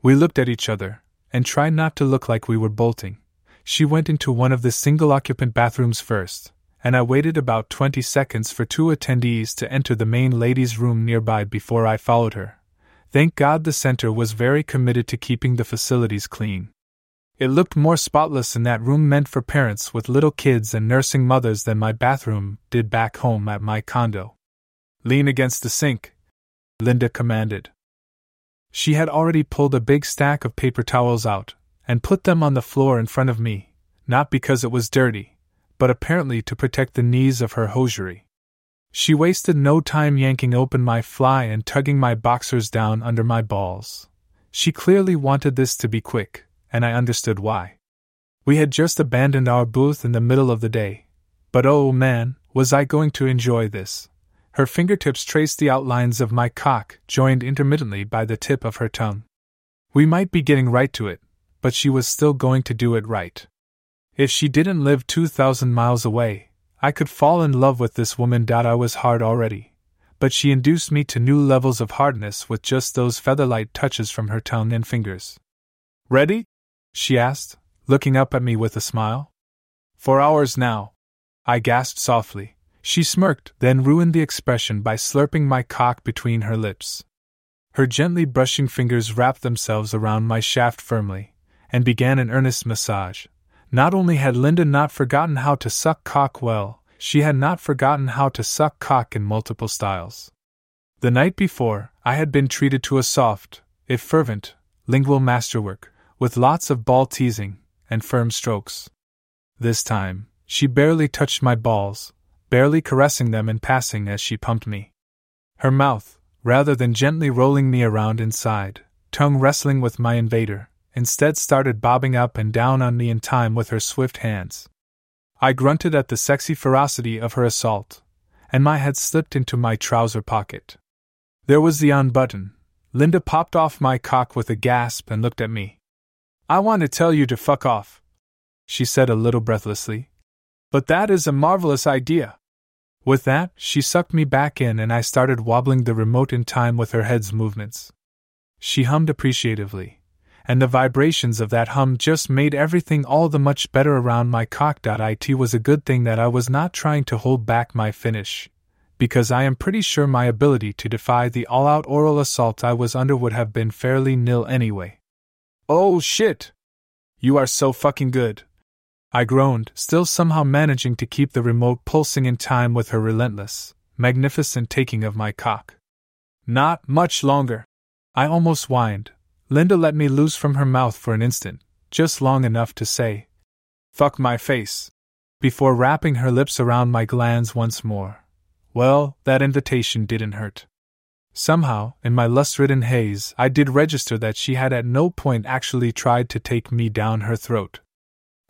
We looked at each other, and tried not to look like we were bolting. She went into one of the single-occupant bathrooms first, and I waited about 20 seconds for two attendees to enter the main ladies' room nearby before I followed her. Thank God the center was very committed to keeping the facilities clean. It looked more spotless in that room meant for parents with little kids and nursing mothers than my bathroom did back home at my condo. "Lean against the sink," Linda commanded. She had already pulled a big stack of paper towels out and put them on the floor in front of me, not because it was dirty, but apparently to protect the knees of her hosiery. She wasted no time yanking open my fly and tugging my boxers down under my balls. She clearly wanted this to be quick, and I understood why. We had just abandoned our booth in the middle of the day, but oh man, was I going to enjoy this. Her fingertips traced the outlines of my cock, joined intermittently by the tip of her tongue. We might be getting right to it, but she was still going to do it right. If she didn't live 2,000 miles away, I could fall in love with this woman. I was hard already, but she induced me to new levels of hardness with just those featherlight touches from her tongue and fingers. "Ready?" she asked, looking up at me with a smile. "4 hours now," I gasped softly. She smirked, then ruined the expression by slurping my cock between her lips. Her gently brushing fingers wrapped themselves around my shaft firmly, and began an earnest massage. Not only had Linda not forgotten how to suck cock well, she had not forgotten how to suck cock in multiple styles. The night before, I had been treated to a soft, if fervent, lingual masterwork, with lots of ball teasing and firm strokes. This time, she barely touched my balls, barely caressing them in passing as she pumped me. Her mouth, rather than gently rolling me around inside, tongue wrestling with my invader, instead started bobbing up and down on me in time with her swift hands. I grunted at the sexy ferocity of her assault, and my head slipped into my trouser pocket. There was the on button. Linda popped off my cock with a gasp and looked at me. "I want to tell you to fuck off," she said a little breathlessly. "But that is a marvelous idea." With that, she sucked me back in and I started wobbling the remote in time with her head's movements. She hummed appreciatively, and the vibrations of that hum just made everything all the much better around my cock. It was a good thing that I was not trying to hold back my finish, because I am pretty sure my ability to defy the all-out oral assault I was under would have been fairly nil anyway. Oh shit! You are so fucking good! I groaned, still somehow managing to keep the remote pulsing in time with her relentless, magnificent taking of my cock. Not much longer! I almost whined. Linda let me loose from her mouth for an instant, just long enough to say, "Fuck my face," before wrapping her lips around my glands once more. Well, that invitation didn't hurt. Somehow, in my lust-ridden haze, I did register that she had at no point actually tried to take me down her throat.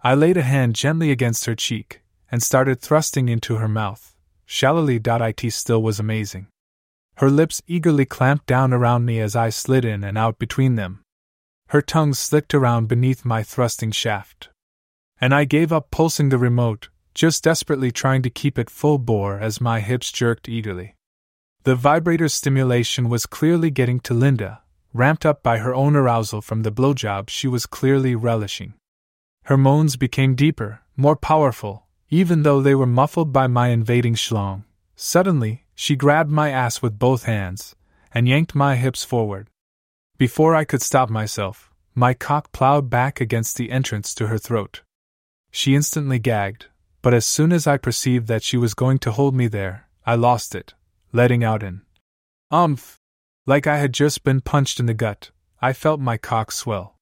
I laid a hand gently against her cheek, and started thrusting into her mouth. Shallowly. It still was amazing. Her lips eagerly clamped down around me as I slid in and out between them. Her tongue slicked around beneath my thrusting shaft. And I gave up pulsing the remote, just desperately trying to keep it full bore as my hips jerked eagerly. The vibrator's stimulation was clearly getting to Linda, ramped up by her own arousal from the blowjob she was clearly relishing. Her moans became deeper, more powerful, even though they were muffled by my invading schlong. Suddenly, she grabbed my ass with both hands, and yanked my hips forward. Before I could stop myself, my cock plowed back against the entrance to her throat. She instantly gagged, but as soon as I perceived that she was going to hold me there, I lost it, letting out an umph. Like I had just been punched in the gut, I felt my cock swell.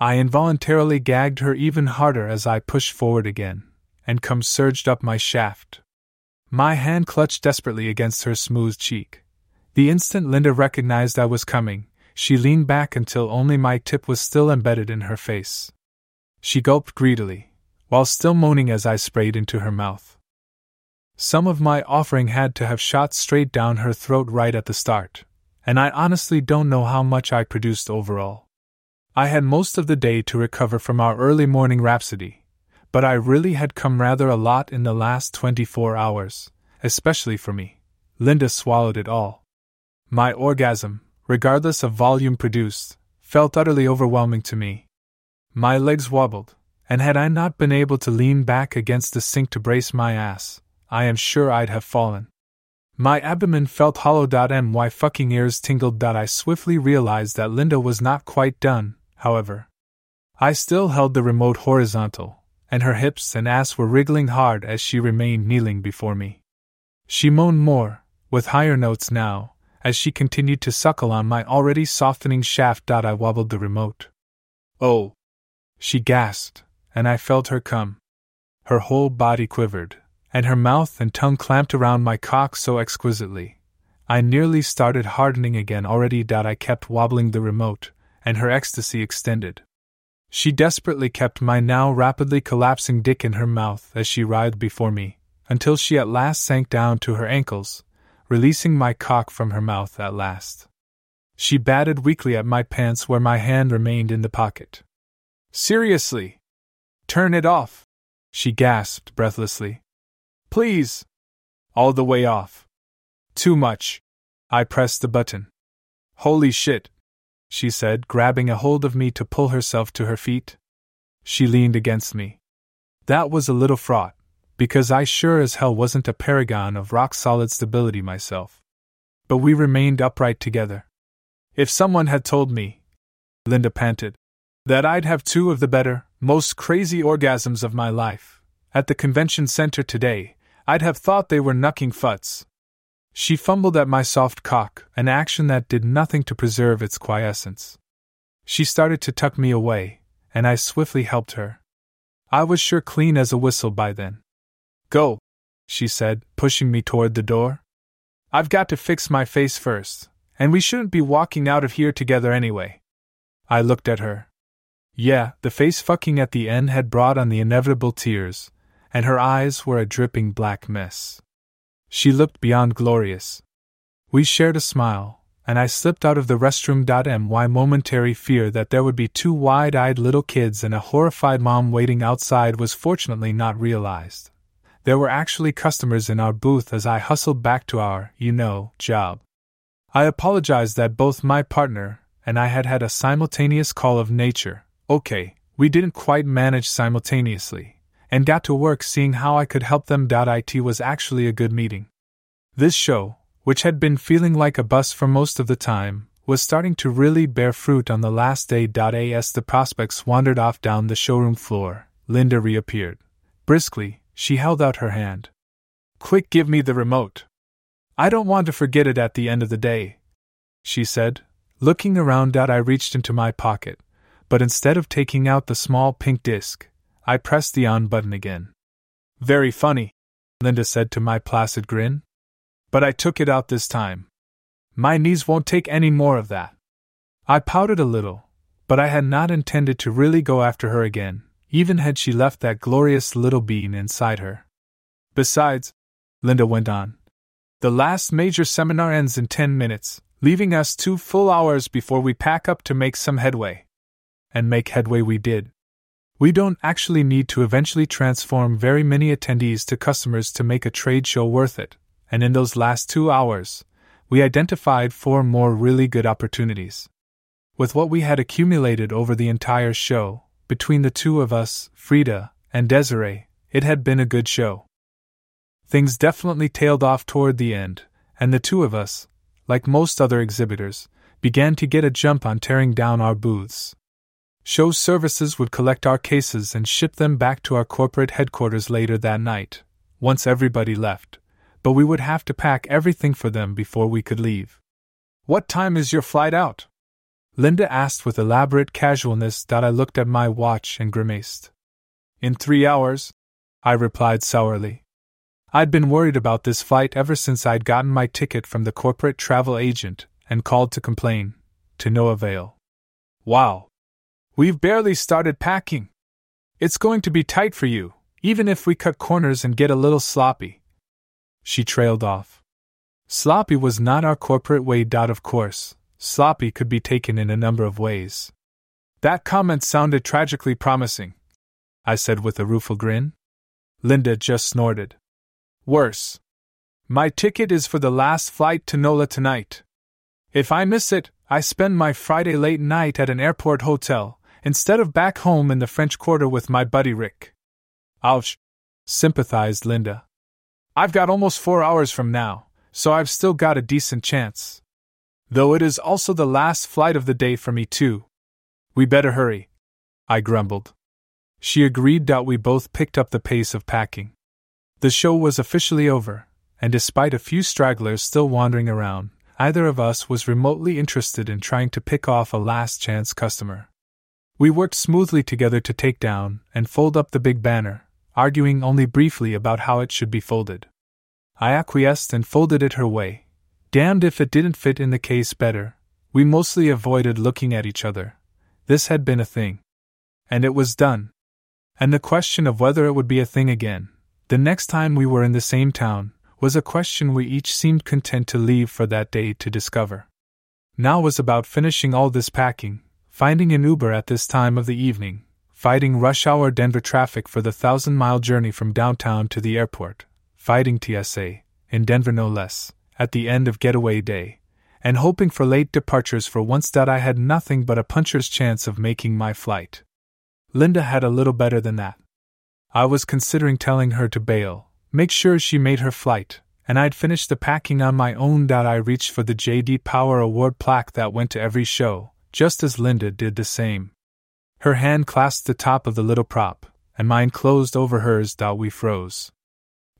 I involuntarily gagged her even harder as I pushed forward again, and cum surged up my shaft. My hand clutched desperately against her smooth cheek. The instant Linda recognized I was coming, she leaned back until only my tip was still embedded in her face. She gulped greedily, while still moaning as I sprayed into her mouth. Some of my offering had to have shot straight down her throat right at the start, and I honestly don't know how much I produced overall. I had most of the day to recover from our early morning rhapsody, but I really had come rather a lot in the last 24 hours, especially for me. Linda swallowed it all. My orgasm, regardless of volume produced, felt utterly overwhelming to me. My legs wobbled, and had I not been able to lean back against the sink to brace my ass, I am sure I'd have fallen. My abdomen felt hollow. My fucking ears tingled. I swiftly realized that Linda was not quite done, however. I still held the remote horizontal, and her hips and ass were wriggling hard as she remained kneeling before me. She moaned more, with higher notes now, as she continued to suckle on my already softening shaft. I wobbled the remote. Oh! She gasped, and I felt her come. Her whole body quivered, and her mouth and tongue clamped around my cock so exquisitely. I nearly started hardening again already. I kept wobbling the remote, and her ecstasy extended. She desperately kept my now rapidly collapsing dick in her mouth as she writhed before me, until she at last sank down to her ankles, releasing my cock from her mouth at last. She batted weakly at my pants where my hand remained in the pocket. Seriously! Turn it off! She gasped breathlessly. Please! All the way off. Too much. I pressed the button. Holy shit! She said, grabbing a hold of me to pull herself to her feet. She leaned against me. That was a little fraught, because I sure as hell wasn't a paragon of rock-solid stability myself. But we remained upright together. If someone had told me, Linda panted, that I'd have two of the better, most crazy orgasms of my life at the convention center today, I'd have thought they were knucking futs. She fumbled at my soft cock, an action that did nothing to preserve its quiescence. She started to tuck me away, and I swiftly helped her. I was sure clean as a whistle by then. Go, she said, pushing me toward the door. I've got to fix my face first, and we shouldn't be walking out of here together anyway. I looked at her. Yeah, the face fucking at the end had brought on the inevitable tears, and her eyes were a dripping black mess. She looked beyond glorious. We shared a smile, and I slipped out of the restroom. My momentary fear that there would be two wide-eyed little kids and a horrified mom waiting outside was fortunately not realized. There were actually customers in our booth as I hustled back to our, job. I apologized that both my partner and I had had a simultaneous call of nature. Okay, we didn't quite manage simultaneously, and got to work seeing how I could help them. It was actually a good meeting. This show, which had been feeling like a bust for most of the time, was starting to really bear fruit on the last day. As the prospects wandered off down the showroom floor, Linda reappeared. Briskly, she held out her hand. "Quick, give me the remote. I don't want to forget it at the end of the day," she said. Looking around, I reached into my pocket, but instead of taking out the small pink disc, I pressed the on button again. "Very funny," Linda said to my placid grin. "But I took it out this time. My knees won't take any more of that." I pouted a little, but I had not intended to really go after her again, even had she left that glorious little bean inside her. "Besides," Linda went on, "the last major seminar ends in 10 minutes, leaving us 2 full hours before we pack up to make some headway." And make headway we did. We don't actually need to eventually transform very many attendees to customers to make a trade show worth it, and in those last 2 hours, we identified 4 more really good opportunities. With what we had accumulated over the entire show, between the two of us, Frida and Desiree, it had been a good show. Things definitely tailed off toward the end, and the two of us, like most other exhibitors, began to get a jump on tearing down our booths. Show services would collect our cases and ship them back to our corporate headquarters later that night, once everybody left, but we would have to pack everything for them before we could leave. "What time is your flight out?" Linda asked with elaborate casualness. I looked at my watch and grimaced. "In 3 hours, I replied sourly. I'd been worried about this flight ever since I'd gotten my ticket from the corporate travel agent and called to complain, to no avail. "Wow. We've barely started packing. It's going to be tight for you, even if we cut corners and get a little sloppy." She trailed off. Sloppy was not our corporate way. Of course, sloppy could be taken in a number of ways. "That comment sounded tragically promising," I said with a rueful grin. Linda just snorted. "Worse. My ticket is for the last flight to NOLA tonight. If I miss it, I spend my Friday late night at an airport hotel, instead of back home in the French Quarter with my buddy Rick." "Ouch," sympathized Linda. "I've got almost 4 hours from now, so I've still got a decent chance. Though it is also the last flight of the day for me too." "We better hurry," I grumbled. She agreed. We both picked up the pace of packing. The show was officially over, and despite a few stragglers still wandering around, either of us was remotely interested in trying to pick off a last-chance customer. We worked smoothly together to take down and fold up the big banner, arguing only briefly about how it should be folded. I acquiesced and folded it her way. Damned if it didn't fit in the case better. We mostly avoided looking at each other. This had been a thing. And it was done. And the question of whether it would be a thing again, the next time we were in the same town, was a question we each seemed content to leave for that day to discover. Now was about finishing all this packing, finding an Uber at this time of the evening, fighting rush hour Denver traffic for the 1,000-mile journey from downtown to the airport, fighting TSA, in Denver no less, at the end of getaway day, and hoping for late departures for once. I had nothing but a puncher's chance of making my flight. Linda had a little better than that. I was considering telling her to bail, make sure she made her flight, and I'd finished the packing on my own. I reached for the J.D. Power Award plaque that went to every show, just as Linda did the same. Her hand clasped the top of the little prop, and mine closed over hers. We froze.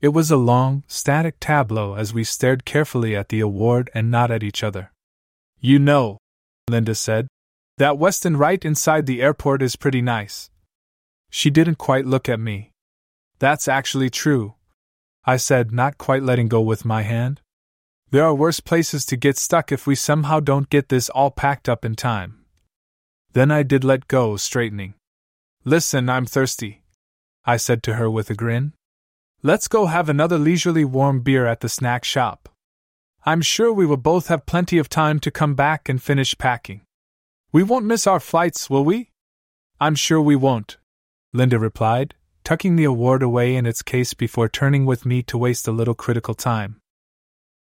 It was a long, static tableau as we stared carefully at the award and not at each other. "You know," Linda said, "that Weston right inside the airport is pretty nice." She didn't quite look at me. "That's actually true," I said, not quite letting go with my hand. "There are worse places to get stuck if we somehow don't get this all packed up in time." Then I did let go, straightening. "Listen, I'm thirsty," I said to her with a grin. "Let's go have another leisurely warm beer at the snack shop. I'm sure we will both have plenty of time to come back and finish packing. We won't miss our flights, will we?" "I'm sure we won't," Linda replied, tucking the award away in its case before turning with me to waste a little critical time.